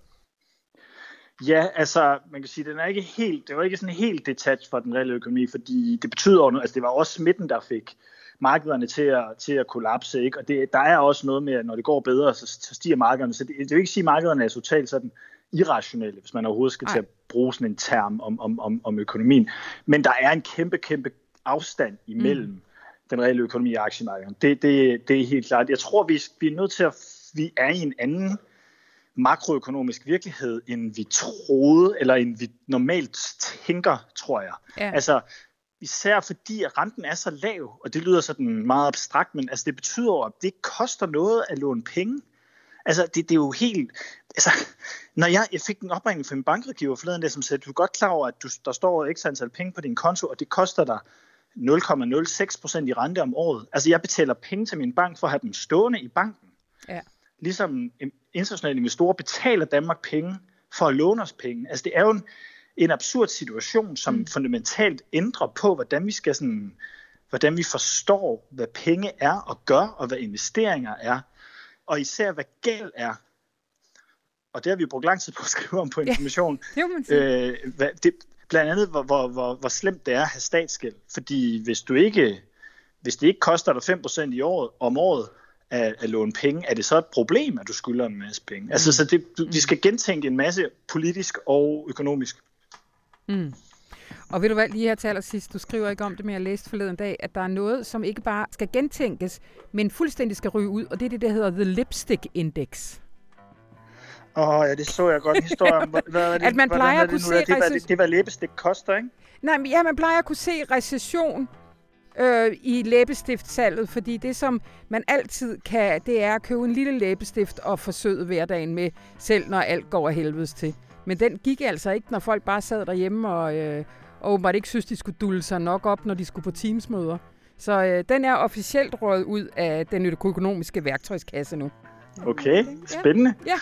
Ja, altså, man kan sige, den er ikke helt, det var ikke sådan helt detached fra den reelle økonomi, fordi det betyder noget, altså det var også smitten, der fik markederne til at, til at kollapse, ikke? Og det, der er også noget med, at når det går bedre, så, så stiger markederne, så det, det vil ikke sige, at markederne er totalt sådan irrationelle, hvis man overhovedet skal Ej. til at bruge sådan en term om, om, om, om økonomien. Men der er en kæmpe, kæmpe afstand imellem mm. den reelle økonomi og aktiemarkederne. Det, det, det er helt klart. Jeg tror, vi, vi er nødt til at, vi er i en anden makroøkonomisk virkelighed, end vi troede, eller end vi normalt tænker, tror jeg. Ja. Altså, især fordi, at renten er så lav, og det lyder sådan meget abstrakt, men altså, det betyder jo, at det ikke koster noget at låne penge. Altså, det, det er jo helt... Altså, når jeg, jeg fik en opringning fra min bankrådgiver forleden, der, som sagde, at du er godt klar over, at du, der står ekstra antal penge på din konto, og det koster dig nul komma nul seks procent i rente om året. Altså, jeg betaler penge til min bank for at have dem stående i banken. Ja. Ligesom internationale investorer betaler Danmark penge for at låne os penge. Altså det er jo en, en absurd situation, som mm. fundamentalt ændrer på, hvordan vi skal sådan, hvordan vi forstår, hvad penge er og gør, og hvad investeringer er, og især hvad gæld er. Og det har vi brugt lang tid på at skrive om på information. Ja, det må man sige. Øh, hvad, det, blandt andet, hvor, hvor, hvor, hvor slemt det er at have statsgæld. Fordi hvis, du ikke, hvis det ikke koster dig fem procent i året, om året at, at låne penge, er det så et problem, at du skylder en masse penge? Mm. Altså, så det, du, vi skal gentænke en masse politisk og økonomisk. Mm. Og ved du hvad, lige her til allersidst, du skriver ikke om det, men jeg læste forleden dag, at der er noget, som ikke bare skal gentænkes, men fuldstændig skal ryge ud, og det er det, der hedder The Lipstick Index. Åh oh, ja, det så jeg godt historien. Hvad det, at man plejer at kunne se recession. Det, det, det var læbestift koster, ikke? Nej, men ja, man plejer at kunne se recession øh, i læbestiftsalget, fordi det, som man altid kan, det er at købe en lille læbestift og forsøde hverdagen med, selv når alt går af helvedes til. Men den gik altså ikke, når folk bare sad derhjemme og, øh, og åbenbart ikke synes, de skulle dulle sig nok op, når de skulle på Teams-møder. Så øh, den er officielt røget ud af den økonomiske værktøjskasse nu. Okay, spændende. Ja, ja.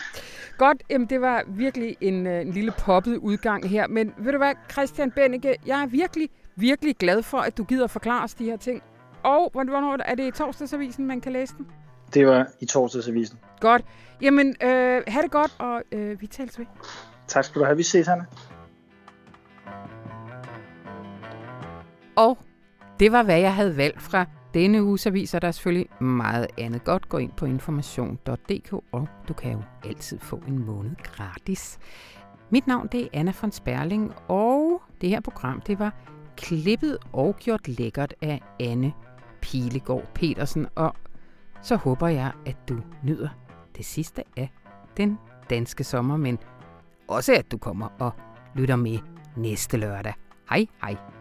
Godt, jamen, det var virkelig en, en lille poppet udgang her. Men ved du hvad, Christian Bennecke, jeg er virkelig, virkelig glad for, at du gider forklare os de her ting. Og hvornår er det i Torsdagsavisen, man kan læse den? Det var i Torsdagsavisen. Godt. Jamen, øh, have det godt, og øh, vi tales ved. Tak skal du have. Vi ses, Hanna. Og det var, hvad jeg havde valgt fra denne uges aviser. Der er selvfølgelig meget andet godt. Gå ind på information punktum d k, og du kan jo altid få en måned gratis. Mit navn det er Anna von Sperling, og det her program det var klippet og gjort lækkert af Anne Pilegaard Petersen. Og så håber jeg, at du nyder det sidste af den danske sommer, men også at du kommer og lytter med næste lørdag. Hej hej!